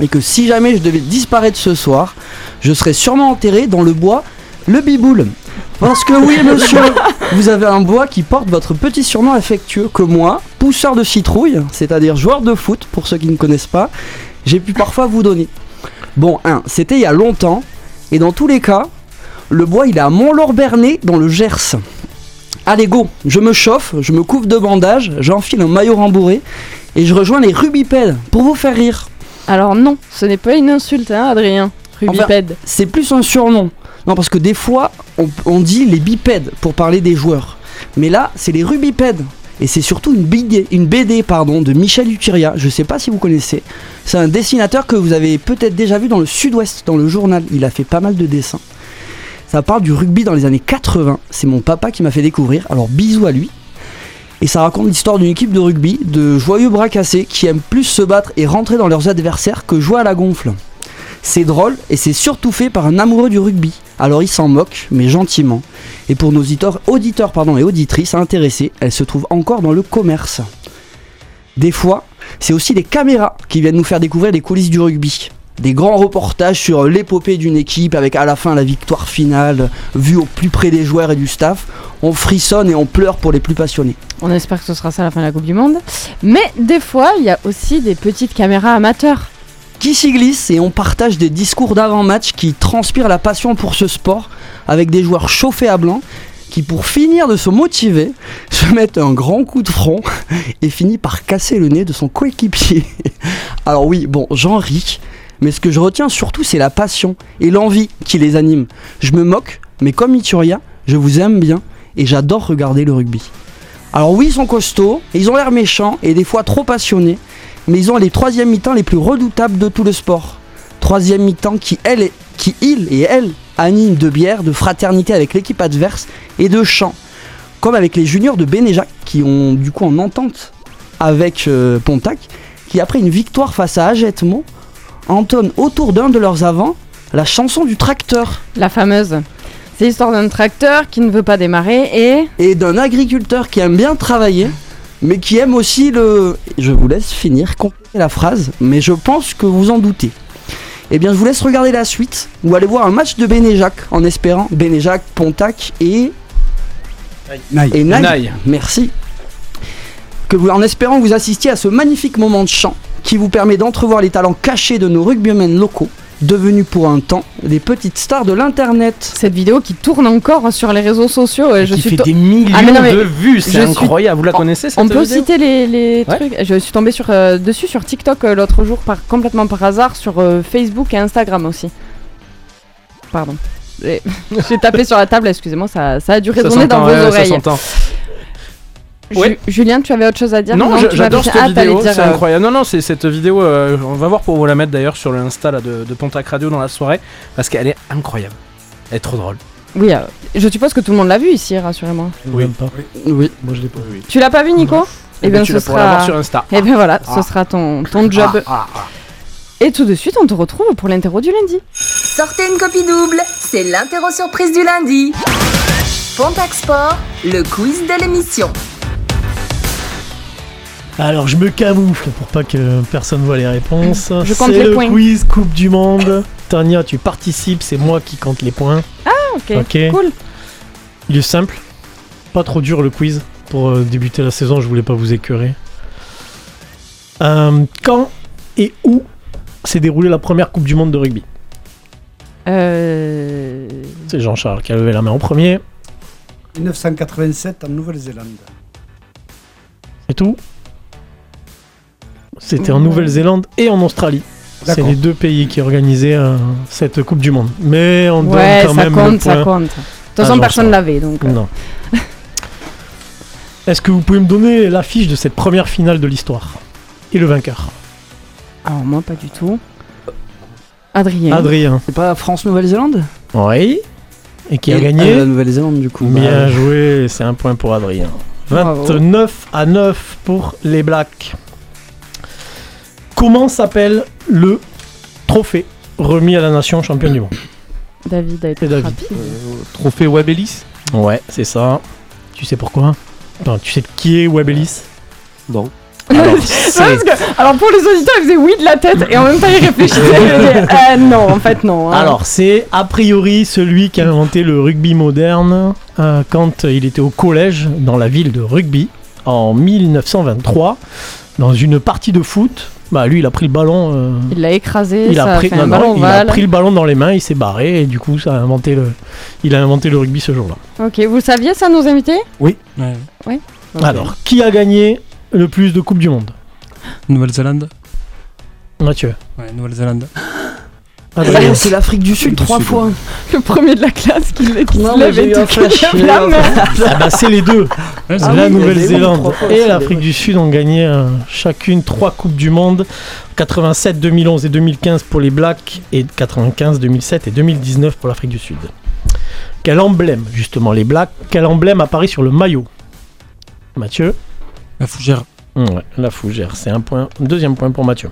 Et que si jamais je devais disparaître ce soir, je serais sûrement enterré dans le bois, le biboule. Parce que oui monsieur, vous avez un bois qui porte votre petit surnom affectueux que moi, pousseur de citrouille, c'est-à-dire joueur de foot, pour ceux qui ne connaissent pas, j'ai pu parfois vous donner. Bon, un, c'était il y a longtemps, et dans tous les cas, le bois il est à Mont-Lambernais dans le Gers. Allez go, je me chauffe, je me couvre de bandages, j'enfile un maillot rembourré et je rejoins les rubipèdes pour vous faire rire. Alors non, ce n'est pas une insulte hein Adrien, rubipède. Enfin, c'est plus un surnom. Non parce que des fois on, on dit les bipèdes pour parler des joueurs. Mais là c'est les rubipèdes. Et c'est surtout une B D, une B D pardon, de Michel Ukiria, je ne sais pas si vous connaissez. C'est un dessinateur que vous avez peut-être déjà vu dans le Sud-Ouest, dans le journal. Il a fait pas mal de dessins. Ça parle du rugby dans les années quatre-vingts, c'est mon papa qui m'a fait découvrir, alors bisous à lui. Et ça raconte l'histoire d'une équipe de rugby, de joyeux bras cassés qui aiment plus se battre et rentrer dans leurs adversaires que jouer à la gonfle. C'est drôle et c'est surtout fait par un amoureux du rugby, alors il s'en moque, mais gentiment. Et pour nos auditeurs, auditeurs pardon, et auditrices intéressés, elle se trouve encore dans le commerce. Des fois, c'est aussi les caméras qui viennent nous faire découvrir les coulisses du rugby. Des grands reportages sur l'épopée d'une équipe avec à la fin la victoire finale vue au plus près des joueurs et du staff. On frissonne et on pleure pour les plus passionnés. On espère que ce sera ça à la fin de la Coupe du Monde. Mais des fois, il y a aussi des petites caméras amateurs qui s'y glissent et on partage des discours d'avant-match qui transpirent la passion pour ce sport avec des joueurs chauffés à blanc qui pour finir de se motiver, se mettent un grand coup de front et finit par casser le nez de son coéquipier. Alors oui, bon, j'en ris. Mais ce que je retiens surtout, c'est la passion et l'envie qui les animent. Je me moque, mais comme Ituria, je vous aime bien et j'adore regarder le rugby. Alors oui, ils sont costauds, ils ont l'air méchants et des fois trop passionnés, mais ils ont les troisième mi-temps les plus redoutables de tout le sport. Troisième mi-temps qui, elle et, qui ils et elles animent de bière, de fraternité avec l'équipe adverse et de chant. Comme avec les juniors de Bénéjacq qui ont du coup en entente avec euh, Pontacq, qui après une victoire face à Agetmont, entonnent autour d'un de leurs avants la chanson du tracteur. La fameuse. C'est l'histoire d'un tracteur qui ne veut pas démarrer et... Et d'un agriculteur qui aime bien travailler, mais qui aiment aussi le... Je vous laisse finir, compléter la phrase, mais je pense que vous en doutez. Eh bien, je vous laisse regarder la suite, ou aller voir un match de Bénéjacq, en espérant Bénéjacq, Pontacq et... Nay. Et Nay, merci. Que vous, en espérant que vous assistiez à ce magnifique moment de chant, qui vous permet d'entrevoir les talents cachés de nos rugbymen locaux, devenus pour un temps des petites stars de l'internet. Cette vidéo qui tourne encore sur les réseaux sociaux, et je qui suis fait to... des millions ah mais non, mais de vues, c'est incroyable. Suis... Vous la connaissez cette On peut vidéo citer les, les ouais. trucs. Je suis tombée sur, euh, dessus sur TikTok euh, l'autre jour, par, complètement par hasard, sur euh, Facebook et Instagram aussi. Pardon. J'ai, j'ai tapé sur la table. Excusez-moi, ça, ça a dû résonner dans vos ouais, oreilles. Ça s'entend. Ouais. Ju- Julien, tu avais autre chose à dire? Non, non je, j'adore cette ah, vidéo, c'est euh... incroyable. Non, non, c'est cette vidéo, euh, on va voir pour vous la mettre d'ailleurs sur le Insta là, de, de Pontacq Radio dans la soirée, parce qu'elle est incroyable. Elle est trop drôle. Oui, euh, je suppose que tout le monde l'a vu ici, rassurez-moi. Oui, oui. oui. oui. moi je l'ai pas vu. Oui. Tu l'as pas vu, Nico? Non. Eh bien, tu ce sera... voir sur Insta. Eh bien voilà, ah. ce sera ton, ton job. Ah. Ah. Et tout de suite, on te retrouve pour l'interro du lundi. Sortez une copie double, c'est l'interro surprise du lundi. Pontacq Sport, le quiz de l'émission. Alors je me camoufle pour pas que personne voit les réponses. Je compte c'est les le points. Quiz Coupe du Monde. Tania, tu participes, c'est moi qui compte les points. Ah ok, okay. Cool. Il est simple, pas trop dur le quiz. Pour euh, débuter la saison, je voulais pas vous écœurer. Euh, quand et où s'est déroulée la première Coupe du Monde de rugby ? euh... C'est Jean-Charles qui a levé la main en premier. dix-neuf cent quatre-vingt-sept en Nouvelle-Zélande. C'est tout ? C'était en Nouvelle-Zélande et en Australie. D'accord. C'est les deux pays qui organisaient euh, cette Coupe du Monde. Mais on ouais, donne quand même compte, le point. Ouais, ça compte, ça compte. De toute façon, personne ne l'avait, donc... Euh... Non. Est-ce que vous pouvez me donner l'affiche de cette première finale de l'histoire ? Et le vainqueur ? Alors, moi, pas du tout. Adrien. Adrien. C'est pas France-Nouvelle-Zélande ? Oui. Et qui et a gagné ? euh, La Nouvelle-Zélande, du coup. Bien bah... joué, c'est un point pour Adrien. vingt-neuf à neuf pour les Blacks. Comment s'appelle le trophée remis à la nation championne du monde ? David a été David. Rapide. Euh, trophée Webb Ellis ? Ouais, c'est ça. Tu sais pourquoi ? Non, tu sais qui est Webb Ellis ? Non. Alors, c'est... Que, alors pour les auditeurs, ils faisaient oui de la tête et en même temps ils réfléchissaient. euh, non, en fait non. Hein. Alors c'est a priori celui qui a inventé le rugby moderne euh, quand il était au collège dans la ville de Rugby en mille neuf cent vingt-trois dans une partie de foot. Bah lui il a pris le ballon euh... il l'a écrasé, il, ça a, pris... a, non, non, il a pris le ballon dans les mains, il s'est barré et du coup ça a inventé le il a inventé le rugby ce jour-là. Ok, vous saviez ça nos invités ? Oui. Ouais. Oui. Okay. Alors, qui a gagné le plus de Coupe du Monde ? Nouvelle-Zélande. Mathieu. Ouais, Nouvelle-Zélande. Adrien. C'est l'Afrique du Sud trois fois. Le premier de la classe qui l'a lève et tout qui l'a ah bah c'est les deux. Ah la oui, Nouvelle-Zélande et l'Afrique du Sud ont gagné euh, chacune trois Coupes du Monde. quatre-vingt-sept, deux mille onze et deux mille quinze pour les Blacks et quatre-vingt-quinze, deux mille sept et deux mille dix-neuf pour l'Afrique du Sud. Quel emblème justement les Blacks ? Quel emblème apparaît sur le maillot ? Mathieu. La fougère. Mmh, ouais, la fougère, c'est un point. Deuxième point pour Mathieu.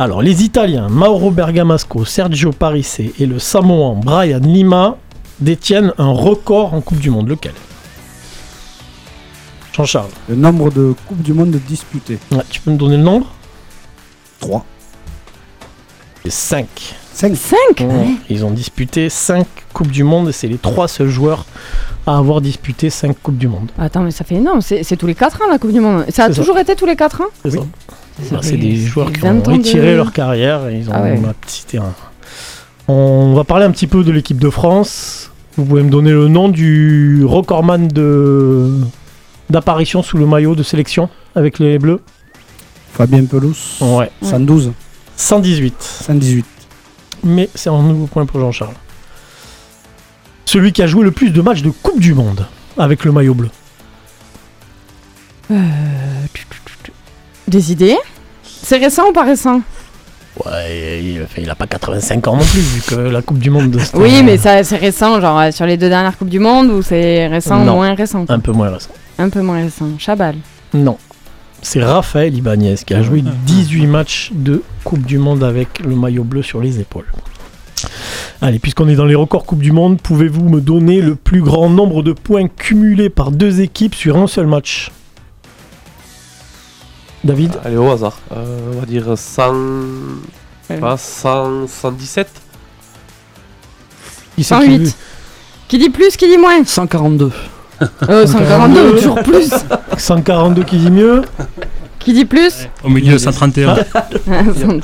Alors, les Italiens, Mauro Bergamasco, Sergio Parisse et le Samoan Brian Lima détiennent un record en Coupe du Monde. Lequel ? Jean-Charles. Le nombre de Coupes du Monde disputées. Ouais, tu peux me donner le nombre ? trois. Et cinq. cinq. cinq ouais. Ils ont disputé cinq Coupes du Monde et c'est les trois seuls joueurs à avoir disputé cinq Coupes du Monde. Attends, mais ça fait énorme. C'est, c'est tous les quatre ans la Coupe du Monde. Ça a c'est toujours ça. été tous les quatre ans ? C'est oui. ça. C'est, bah, c'est des joueurs qui ont retiré de... leur carrière et ils ont ah ouais. un petit terrain. On va parler un petit peu de l'équipe de France. Vous pouvez me donner le nom du recordman de... d'apparition sous le maillot de sélection avec les Bleus ? Fabien Pelouse. Ouais. cent douze. cent dix-huit. cent dix-huit. Mais c'est un nouveau point pour Jean-Charles. Celui qui a joué le plus de matchs de Coupe du Monde avec le maillot bleu. Euh... Des idées ? C'est récent ou pas récent ? Ouais, il, il a pas quatre-vingt-cinq ans non plus, vu que la Coupe du Monde... C'était... Oui, mais ça, c'est récent, genre sur les deux dernières Coupes du Monde, ou c'est récent non, ou moins récent ? Un peu moins récent. Un peu moins récent. Chabal ? Non. C'est Raphaël Ibanez qui a joué dix-huit matchs de Coupe du Monde avec le maillot bleu sur les épaules. Allez, puisqu'on est dans les records Coupe du Monde, pouvez-vous me donner le plus grand nombre de points cumulés par deux équipes sur un seul match ? David ? Allez, au hasard. Euh, on va dire cent... ouais. Pas cent... cent dix-sept. cent huit. Qui dit plus, qui dit moins ? cent quarante-deux. euh, cent quarante-deux, toujours plus. cent quarante-deux qui dit mieux. Qui dit plus ? Au milieu, cent trente et un.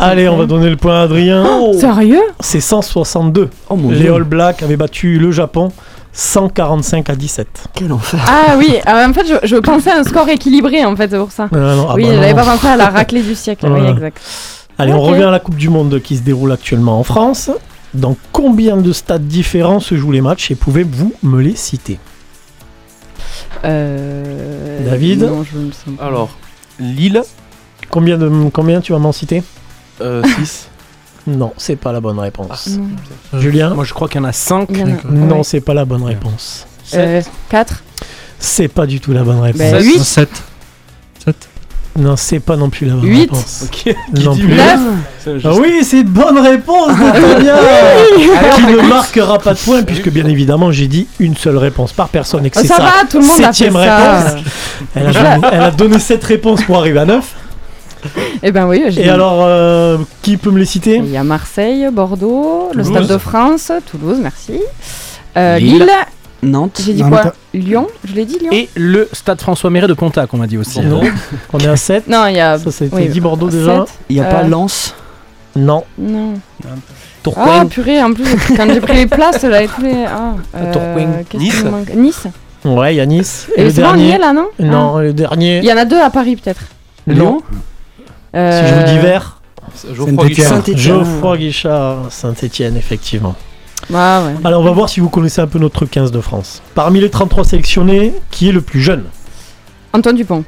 Allez, on va donner le point à Adrien. Oh, sérieux ? C'est cent soixante-deux. Oh, les All Blacks avaient battu le Japon cent quarante-cinq à dix-sept. Quel enfer. Ah oui, euh, en fait, je, je pensais à un score équilibré, en fait, c'est pour ça. Euh, non, ah oui, bah je n'avais pas pensé à la raclée du siècle. Voilà. Oui, exact. Allez, okay. On revient à la Coupe du Monde qui se déroule actuellement en France. Dans combien de stades différents se jouent les matchs et pouvez-vous me les citer ? euh... David ? Non, je me sens pas. Alors, Lille. Combien, de, combien tu vas m'en citer ? euh, six. Non, c'est pas la bonne réponse. Ah, Julien ? Moi je crois qu'il y en a cinq. En a... Non, ouais. C'est pas la bonne réponse. Euh, quatre. C'est pas du tout la bonne réponse. Bah, huit. sept. sept. Non, c'est pas non plus la bonne huit. Réponse. huit. Okay. Non plus. neuf. Ah oui, c'est une bonne réponse de Tania qui ne marquera pas de points puisque bien évidemment j'ai dit une seule réponse par personne et que c'est ça. Ça va, tout le monde a fait réponse. Ça. Elle a, joué, elle a donné sept réponses pour arriver à neuf. Eh ben oui, j'ai et alors, euh, qui peut me les citer ? Il y a Marseille, Bordeaux, Toulouse. Le Stade de France, Toulouse, merci. Euh, Lille, Lille, Nantes. J'ai dit Nantes. Quoi ? Lyon, je l'ai dit, Lyon. Et le Stade François-Méret de Pontacq, on m'a dit aussi. Bordeaux. On est à sept. Non, il y a. Ça, ça a été oui, dit Bordeaux déjà. Il n'y a euh... pas Lens ? Non. Non. Tourcoing. Ah, purée, en plus, quand j'ai pris les places, j'avais tous les. Ah, euh, Tourcoing. Nice. Nice. Ouais, il y a Nice. Et, et le c'est dernier. Bon, y est, là, non ? Non, ah. Le dernier. Il y en a deux à Paris, peut-être. Lyon ? Euh... Si je vous dis vert, Geoffroy Guichard, Saint-Étienne, effectivement. Ah ouais. Alors on va voir si vous connaissez un peu notre quinze de France. Parmi les trente-trois sélectionnés, qui est le plus jeune ? Antoine Dupont.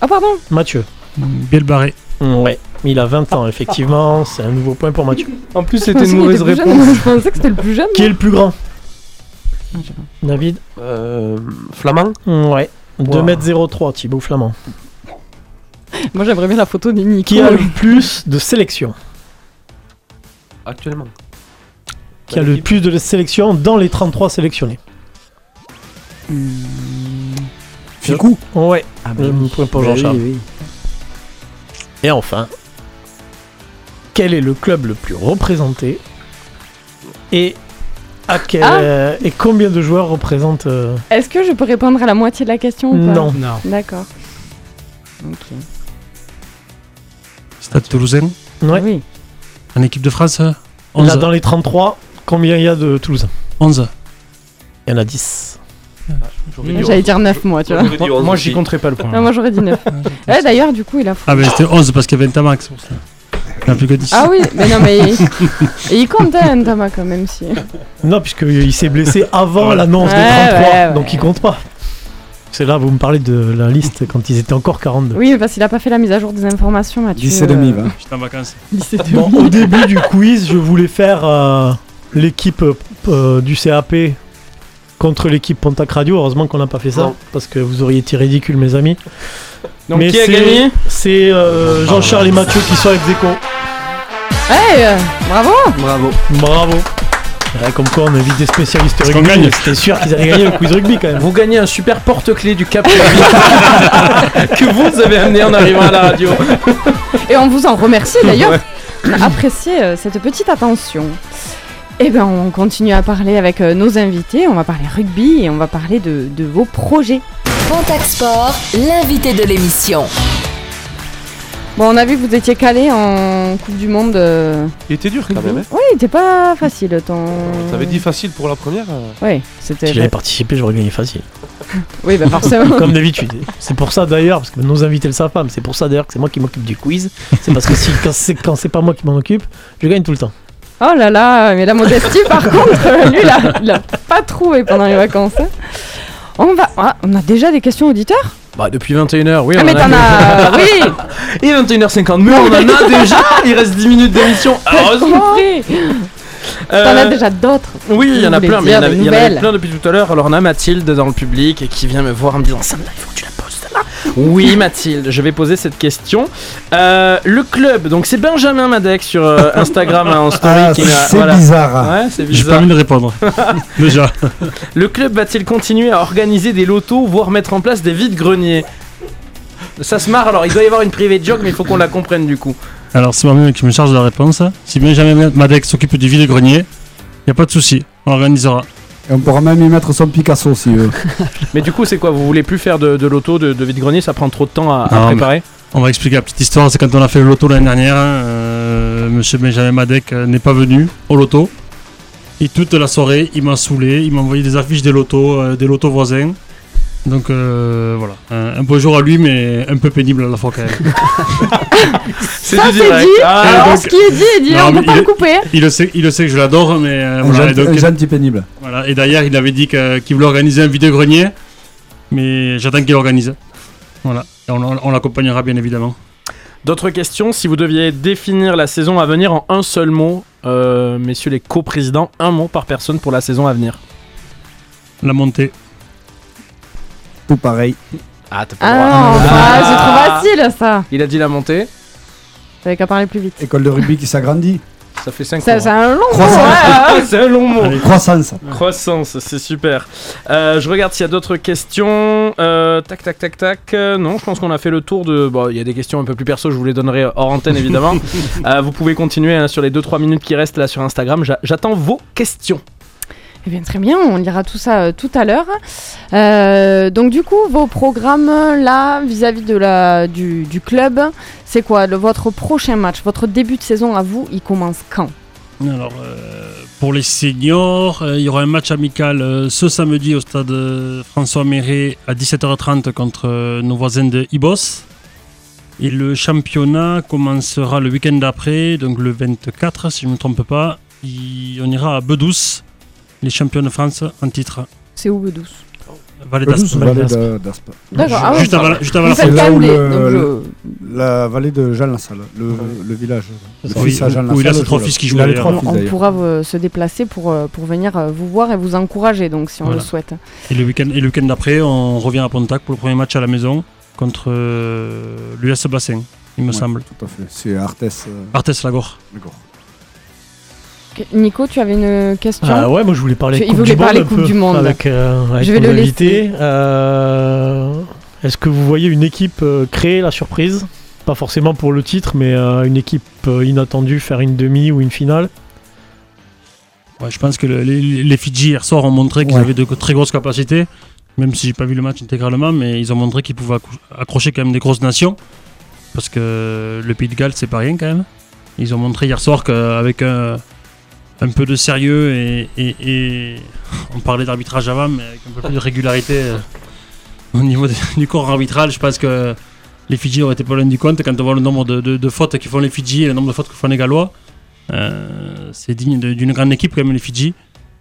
Ah pardon ? Mathieu. Mmh. Bielbarré. Mmh, ouais, il a vingt ans, effectivement. Ah. C'est un nouveau point pour Mathieu. En plus, c'était une mauvaise réponse. Je pensais que c'était le plus jeune. Qui est le plus grand ? David. Euh, Flamand. Mmh, ouais. Wow. deux mètres zéro trois, Thibaut Flamand. Moi j'aimerais bien la photo de Nico. Qui a le plus de sélections actuellement ? Qui a le plus de sélections dans les trente-trois sélectionnés ? Mmh... Ficou ? Ouais, ah bah oui. Point pour Jean-Charles. Oui, oui. Et enfin, quel est le club le plus représenté ? Et à quel, ah. euh, et combien de joueurs représentent euh... Est-ce que je peux répondre à la moitié de la question ou pas ? Non. non. D'accord. Ok. Stade Toulousain ? Ouais. Oui. En équipe de France, onze. Là, dans les trente-trois, combien il y a de Toulousains ? onze. Il y en a dix. Ah, j'aurais j'allais dire neuf, moi, tu vois. Moi, moi j'y compterais pas le point. Non, moi, j'aurais dit neuf. Ouais, d'ailleurs, du coup, il a fou. Ah, mais c'était onze parce qu'il y avait Ntamak, c'est pour ça. Il n'y a plus que dix. Ah oui, mais non, mais. Et il compte, hein, Ntamak, quand même, si. Non, puisqu'il s'est blessé avant voilà. l'annonce ouais, des trente-trois, ouais, ouais. donc il compte pas. C'est là, vous me parlez de la liste quand ils étaient encore quarante-deux. Oui, parce qu'il n'a pas fait la mise à jour des informations, Mathieu. dix et demi, va. J'étais en vacances. Bon, au début du quiz, je voulais faire euh, l'équipe euh, du C A P contre l'équipe Pontacq Radio. Heureusement qu'on n'a pas fait ça, non. Parce que vous auriez été ridicules, mes amis. Donc, mais qui a gagné ? C'est euh, Jean-Charles et Mathieu qui sont ex-aequo. Hey, bravo ! Bravo. Bravo. Comme quoi on invite des spécialistes rugby, c'était sûr qu'ils allaient gagner le quiz rugby quand même. Vous gagnez un super porte-clés du Cap que vous avez amené en arrivant à la radio. Et on vous en remercie d'ailleurs. Ouais. On a apprécié cette petite attention. Et bien on continue à parler avec nos invités, on va parler rugby et on va parler de, de vos projets. Pontacq Sport, l'invité de l'émission. Bon, on a vu que vous étiez calé en Coupe du Monde. Euh... Il était dur quand même. Hein. Oui, il était pas facile. Ton... T'avais dit facile pour la première euh... Oui, c'était. Si j'avais participé, j'aurais gagné facile. Oui, bah forcément. Comme d'habitude. C'est pour ça d'ailleurs, parce que nos invités le savent pas, mais c'est pour ça d'ailleurs que c'est moi qui m'occupe du quiz. C'est parce que si, quand, c'est, quand c'est pas moi qui m'en occupe, je gagne tout le temps. Oh là là, mais la modestie par contre, lui, là, il l'a pas trouvé pendant les vacances. On va. Ah, on a déjà des questions auditeurs ? Bah depuis vingt et une heures, oui. Ah on mais t'en as... A... Oui. Et vingt et une heures cinquante, mais on en a déjà. Il reste dix minutes d'émission, heureusement. Euh... T'en as déjà d'autres. Oui, il y en a plein, mais il y en avait, y en avait plein depuis tout à l'heure. Alors on a Mathilde dans le public qui vient me voir en me disant « Celle-là, il faut que tu la poses, celle-là ». Oui Mathilde, je vais poser cette question. Euh, le club, donc c'est Benjamin Madec sur euh, Instagram hein, en story. Ah, qui, c'est, voilà. Bizarre. Ouais, c'est bizarre. J'ai pas envie de répondre. Déjà. Le club va-t-il continuer à organiser des lotos, voire mettre en place des vides-greniers ? Ça se marre, alors il doit y avoir une privée de joke, mais il faut qu'on la comprenne du coup. Alors c'est moi-même qui me charge de la réponse. Si bien jamais Madec s'occupe du vide-grenier, il n'y a pas de souci, on organisera. Et on pourra même y mettre son Picasso si veut. Mais du coup c'est quoi, vous voulez plus faire de, de l'auto, de, de vide-grenier, ça prend trop de temps à, à préparer? On va expliquer la petite histoire, c'est quand on a fait le loto l'année dernière, euh, monsieur Benjamin Madec n'est pas venu au loto. Et toute la soirée, il m'a saoulé, il m'a envoyé des affiches des lotos, euh, des lotos voisins. Donc euh, voilà, un, un beau jour à lui, mais un peu pénible à la fois quand même. C'est ça, du direct. C'est dit. Ah, alors donc, ce qui est dit est dit, non, on ne peut pas le couper. Il le sait, il le sait que je l'adore, mais euh, voilà. Jeune, donc, un jeune petit pénible. Voilà. Et d'ailleurs, il avait dit que, qu'il voulait organiser un vide-grenier, mais j'attends qu'il organise. Voilà. Et on, on, on l'accompagnera bien évidemment. D'autres questions, si vous deviez définir la saison à venir en un seul mot, euh, messieurs les coprésidents, un mot par personne pour la saison à venir. La montée. Tout pareil. Ah, t'as pas le droit. Ah, non, ah, c'est trop facile ça. Il a dit la montée. J'avais qu'à parler plus vite. École de rugby qui s'agrandit. Ça fait cinq ans. C'est, c'est un long Croissance. mot. Ouais, c'est un long mot. Allez. Croissance. Croissance, c'est super. Euh, je regarde s'il y a d'autres questions. Euh, tac, tac, tac, tac. Euh, non, je pense qu'on a fait le tour de. Bon, il y a des questions un peu plus perso, je vous les donnerai hors antenne évidemment. euh, vous pouvez continuer hein, sur les deux trois minutes qui restent là sur Instagram. J'a- j'attends vos questions. Eh bien, très bien, on lira tout ça euh, tout à l'heure. Euh, donc du coup, vos programmes là, vis-à-vis de la, du, du club, c'est quoi le, votre prochain match, votre début de saison à vous, il commence quand ? Alors, euh, pour les seniors, euh, il y aura un match amical euh, ce samedi au stade euh, François Méré à dix-sept heures trente contre euh, nos voisins de Ibos. Et le championnat commencera le week-end d'après, donc le vingt-quatre, si je ne me trompe pas. Il, on ira à Bedouce. Les champions de France en titre. C'est où Bedouce ? Vallée d'Aspe. D'accord. Juste avant, juste avant la fin. C'est là où le, le... la vallée de Jean-Lassalle, le, ouais. le village. Oui, où il a ses trois fils qui jouent. On pourra se déplacer pour, pour venir vous voir et vous encourager, donc si on voilà. le souhaite. Et le week-end, et le week-end d'après, on revient à Pontacq pour le premier match à la maison contre euh, l'U S Bassin, il me ouais, semble. Tout à fait. C'est Arthès. Euh... Arthès Lagor. Lagor. Nico, tu avais une question ? Ah ouais, moi je voulais parler tu, Coupe, du, parler monde coupe du Monde avec, euh, avec je vais le laisser. Euh, est-ce que vous voyez une équipe euh, créer la surprise ? Pas forcément pour le titre, mais euh, une équipe euh, inattendue, faire une demi ou une finale ? Ouais, je pense que le, les, les Fidji hier soir ont montré qu'ils ouais. avaient de très grosses capacités, même si j'ai pas vu le match intégralement, mais ils ont montré qu'ils pouvaient accrocher quand même des grosses nations, parce que le Pays de Galles c'est pas rien quand même. Ils ont montré hier soir qu'avec un euh, un peu de sérieux et, et, et on parlait d'arbitrage avant, mais avec un peu plus de régularité euh, au niveau de, du corps arbitral. Je pense que les Fidji n'auraient été pas loin du compte. Quand on voit le nombre de, de, de fautes qu'ils font les Fidji et le nombre de fautes que font les Gallois, euh, c'est digne de, d'une grande équipe quand même les Fidji.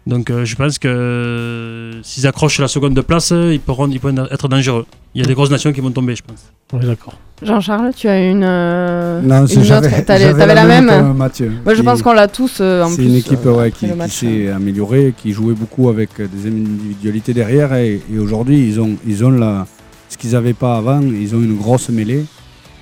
Donc euh, je pense que euh, s'ils accrochent la seconde place, ils pourront, ils pourront être dangereux. Il y a des grosses nations qui vont tomber, je pense. Oui, d'accord. Jean-Charles, tu as une, euh, non, une autre T'avais la, la même, même Mathieu, bah, je pense qu'on l'a tous euh, en c'est plus. C'est une équipe euh, ouais, qui, qui s'est améliorée, qui jouait beaucoup avec des individualités derrière. Et, et aujourd'hui, ils ont, ils ont la, ce qu'ils n'avaient pas avant. Ils ont une grosse mêlée.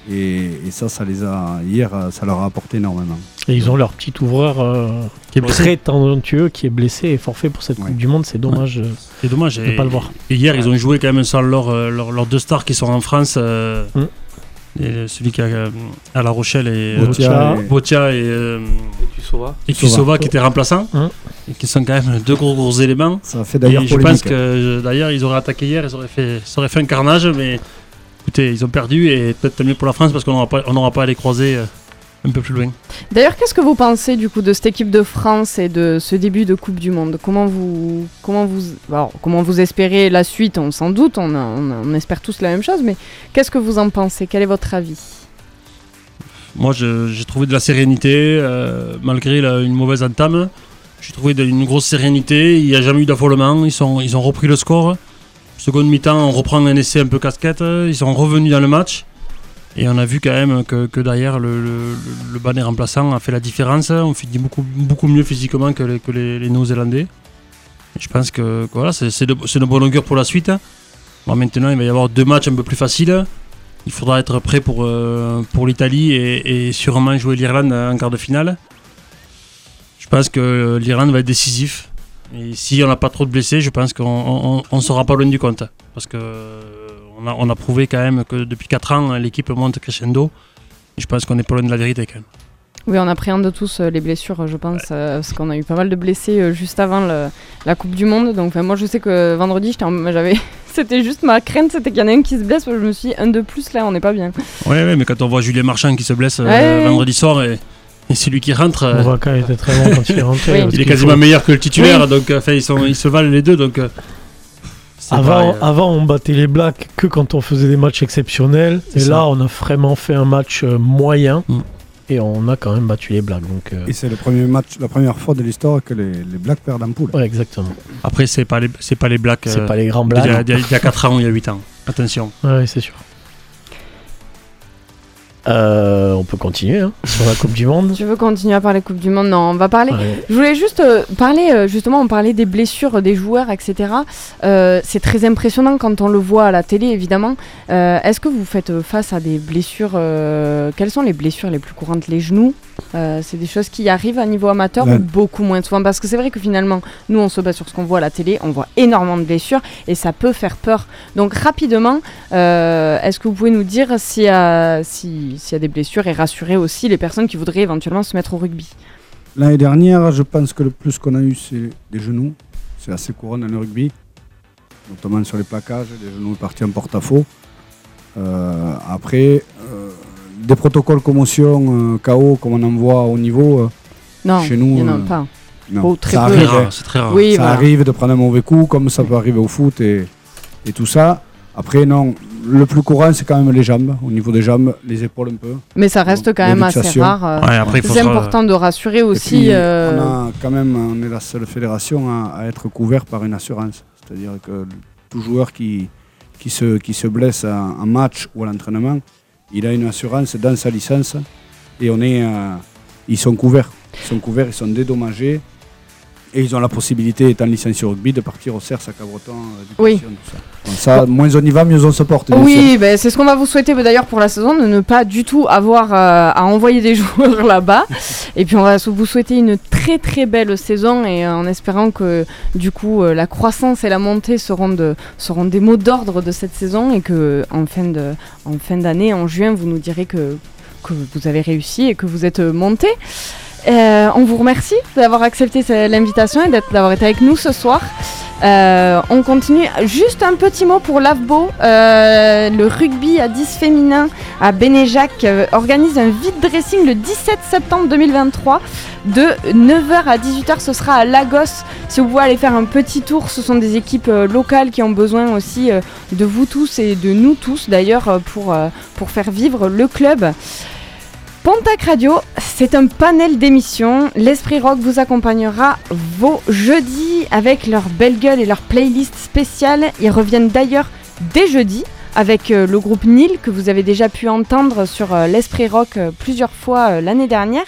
Et, et ça, ça les a hier, ça leur a apporté énormément. Et ils ont leur petit ouvreur euh, qui est blessé. Très talentueux, qui est blessé et forfait pour cette ouais. Coupe du Monde. C'est dommage, ouais. c'est dommage de ne pas le voir. Et hier, ils ont joué quand même sans leurs leur, leur deux stars qui sont en France. Euh, hum. Et celui qui est à La Rochelle et Potia et, et, euh, et Tussova qui étaient remplaçants hein et qui sont quand même deux gros gros éléments. Ça fait d'ailleurs et je pense que d'ailleurs ils auraient attaqué hier, ils auraient fait, ça aurait fait un carnage, mais écoutez, ils ont perdu et peut-être tant mieux pour la France parce qu'on n'aura pas, on n'aura pas à les croiser euh, un peu plus loin. D'ailleurs, qu'est-ce que vous pensez du coup de cette équipe de France et de ce début de Coupe du Monde ? Comment vous, comment vous, alors, comment vous espérez la suite ? On s'en doute, on, a, on, a, on espère tous la même chose, mais qu'est-ce que vous en pensez ? Quel est votre avis ? Moi, je, j'ai trouvé de la sérénité, euh, malgré la, une mauvaise entame. J'ai trouvé de, une grosse sérénité, il n'y a jamais eu d'affolement, ils, sont, ils ont repris le score. Seconde mi-temps, on reprend un essai un peu casquette, ils sont revenus dans le match. Et on a vu quand même que, que derrière, le, le, le banner remplaçant a fait la différence. On finit beaucoup, beaucoup mieux physiquement que les, que les, les Néo-Zélandais. Et je pense que, que voilà, c'est, c'est, de, c'est de bon augure pour la suite. Bon, maintenant, il va y avoir deux matchs un peu plus faciles. Il faudra être prêt pour, euh, pour l'Italie et, et sûrement jouer l'Irlande en quart de finale. Je pense que l'Irlande va être décisif. Et si on n'a pas trop de blessés, je pense qu'on ne sera pas loin du compte. Parce que... on a, on a prouvé quand même que depuis quatre ans, l'équipe monte crescendo. Et je pense qu'on est pas loin de la vérité quand même. Oui, on appréhende tous les blessures, je pense, parce qu'on a eu pas mal de blessés juste avant le, la Coupe du Monde. Donc, moi, je sais que vendredi, j'étais en, j'avais, c'était juste ma crainte, c'était qu'il y en ait un qui se blesse. Je me suis dit, un de plus, là, on n'est pas bien. Oui, ouais, mais quand on voit Julien Marchand qui se blesse ouais, euh, vendredi soir et, et c'est lui qui rentre. Euh... Moraka était très bon quand il est rentré. Oui. Il est quasiment faut... meilleur que le titulaire, oui. donc enfin, ils, sont, ils se valent les deux. Donc, euh... Avant, avant, on battait les Blacks que quand on faisait des matchs exceptionnels. C'est et ça. Là, on a vraiment fait un match moyen. Mm. Et on a quand même battu les Blacks. Donc euh... Et c'est le premier match, la première fois de l'histoire que les, les Blacks perdent en poule. Ouais, exactement. Après, c'est pas les, c'est pas les Blacks. C'est euh, pas les grands Blacks. Il y, y a quatre ans, il y a huit ans. Attention. Ouais, c'est sûr. Euh, on peut continuer hein, sur la Coupe du Monde. Tu veux continuer à parler Coupe du Monde? Non, on va parler. Ouais. Je voulais juste euh, parler, euh, justement, on parlait des blessures des joueurs, et cetera. Euh, c'est très impressionnant quand on le voit à la télé, évidemment. Euh, est-ce que vous faites face à des blessures euh, Quelles sont les blessures les plus courantes? Les genoux euh, c'est des choses qui arrivent à niveau amateur ouais. ou beaucoup moins souvent? Parce que c'est vrai que finalement, nous, on se base sur ce qu'on voit à la télé. On voit énormément de blessures et ça peut faire peur. Donc, rapidement, euh, est-ce que vous pouvez nous dire si... Euh, si s'il y a des blessures et rassurer aussi les personnes qui voudraient éventuellement se mettre au rugby. L'année dernière, je pense que le plus qu'on a eu, c'est des genoux. C'est assez courant dans le rugby, notamment sur les plaquages, les genoux partis en porte-à-faux. Euh, après, euh, des protocoles commotion, euh, K O, comme on en voit au niveau, euh, non, chez nous, il n'y en a euh, pas. Non. Oh, très ça peu. Arrive, ah, c'est très rare. Oui, ça voilà. arrive de prendre un mauvais coup, comme ça peut arriver au foot et, et tout ça. Après, non, le plus courant, c'est quand même les jambes. Au niveau des jambes, les épaules un peu. Mais ça reste donc, quand même assez rare. Ouais, après, c'est important euh... de rassurer aussi. Puis, euh... on, a quand même, on est la seule fédération à, à être couvert par une assurance. C'est-à-dire que tout joueur qui, qui, se, qui se blesse en match ou à l'entraînement, il a une assurance dans sa licence et on est, euh, ils sont couverts. Ils sont couverts, ils sont dédommagés. Et ils ont la possibilité, étant licenciés au rugby, de partir au CERS à Cabreton. Euh, oui. Tout ça. Bon, ça, moins on y va, mieux on se porte. Oui, ben, c'est ce qu'on va vous souhaiter d'ailleurs pour la saison, de ne pas du tout avoir euh, à envoyer des joueurs là-bas. Et puis on va vous souhaiter une très très belle saison et euh, en espérant que du coup euh, la croissance et la montée seront, de, seront des mots d'ordre de cette saison et qu'en fin, de, en fin d'année, en juin, vous nous direz que, que vous avez réussi et que vous êtes monté. Euh, on vous remercie d'avoir accepté l'invitation et d'être, d'avoir été avec nous ce soir. Euh, on continue. Juste un petit mot pour l'A F B O. Euh, le rugby à dix féminin à Bénéjacq euh, organise un vide dressing le dix-sept septembre deux mille vingt-trois. De neuf heures à dix-huit heures, ce sera à Lagos. Si vous pouvez aller faire un petit tour, ce sont des équipes euh, locales qui ont besoin aussi euh, de vous tous et de nous tous d'ailleurs pour, euh, pour faire vivre le club. Pontacq Radio, c'est un panel d'émissions. L'Esprit Rock vous accompagnera vos jeudis avec leur belle gueule et leur playlist spéciale. Ils reviennent d'ailleurs dès jeudi avec le groupe Nil que vous avez déjà pu entendre sur l'Esprit Rock plusieurs fois l'année dernière.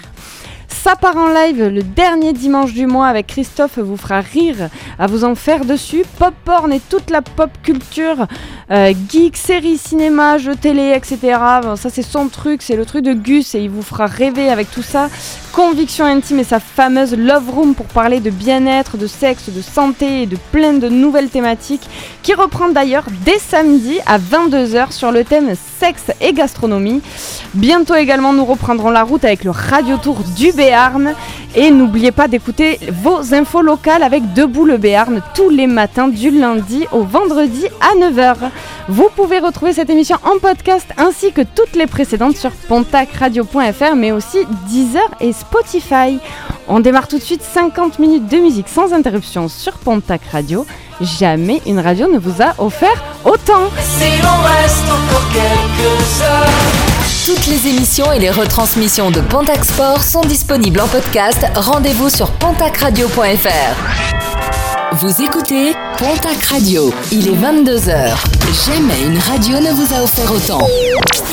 Ça part en live le dernier dimanche du mois avec Christophe vous fera rire à vous en faire dessus. Pop Porn et toute la pop culture, euh, geek, séries, cinéma, jeux télé, et cetera. Bon, ça c'est son truc, c'est le truc de Gus et il vous fera rêver avec tout ça. Conviction intime et sa fameuse Love Room pour parler de bien-être, de sexe, de santé et de plein de nouvelles thématiques qui reprend d'ailleurs dès samedi à vingt-deux heures sur le thème sexe et gastronomie. Bientôt également nous reprendrons la route avec le Radio Tour du B. Et n'oubliez pas d'écouter vos infos locales avec Debout le Béarn tous les matins du lundi au vendredi à neuf heures. Vous pouvez retrouver cette émission en podcast ainsi que toutes les précédentes sur pontacq radio point f r mais aussi Deezer et Spotify. On démarre tout de suite cinquante minutes de musique sans interruption sur Pontacq Radio. Jamais une radio ne vous a offert autant. Si l'on reste encore quelques heures. Toutes les émissions et les retransmissions de Pontacq Sport sont disponibles en podcast. Rendez-vous sur pontacq radio point f r. Vous écoutez Pontacq Radio. Il est vingt-deux heures. Jamais une radio ne vous a offert autant.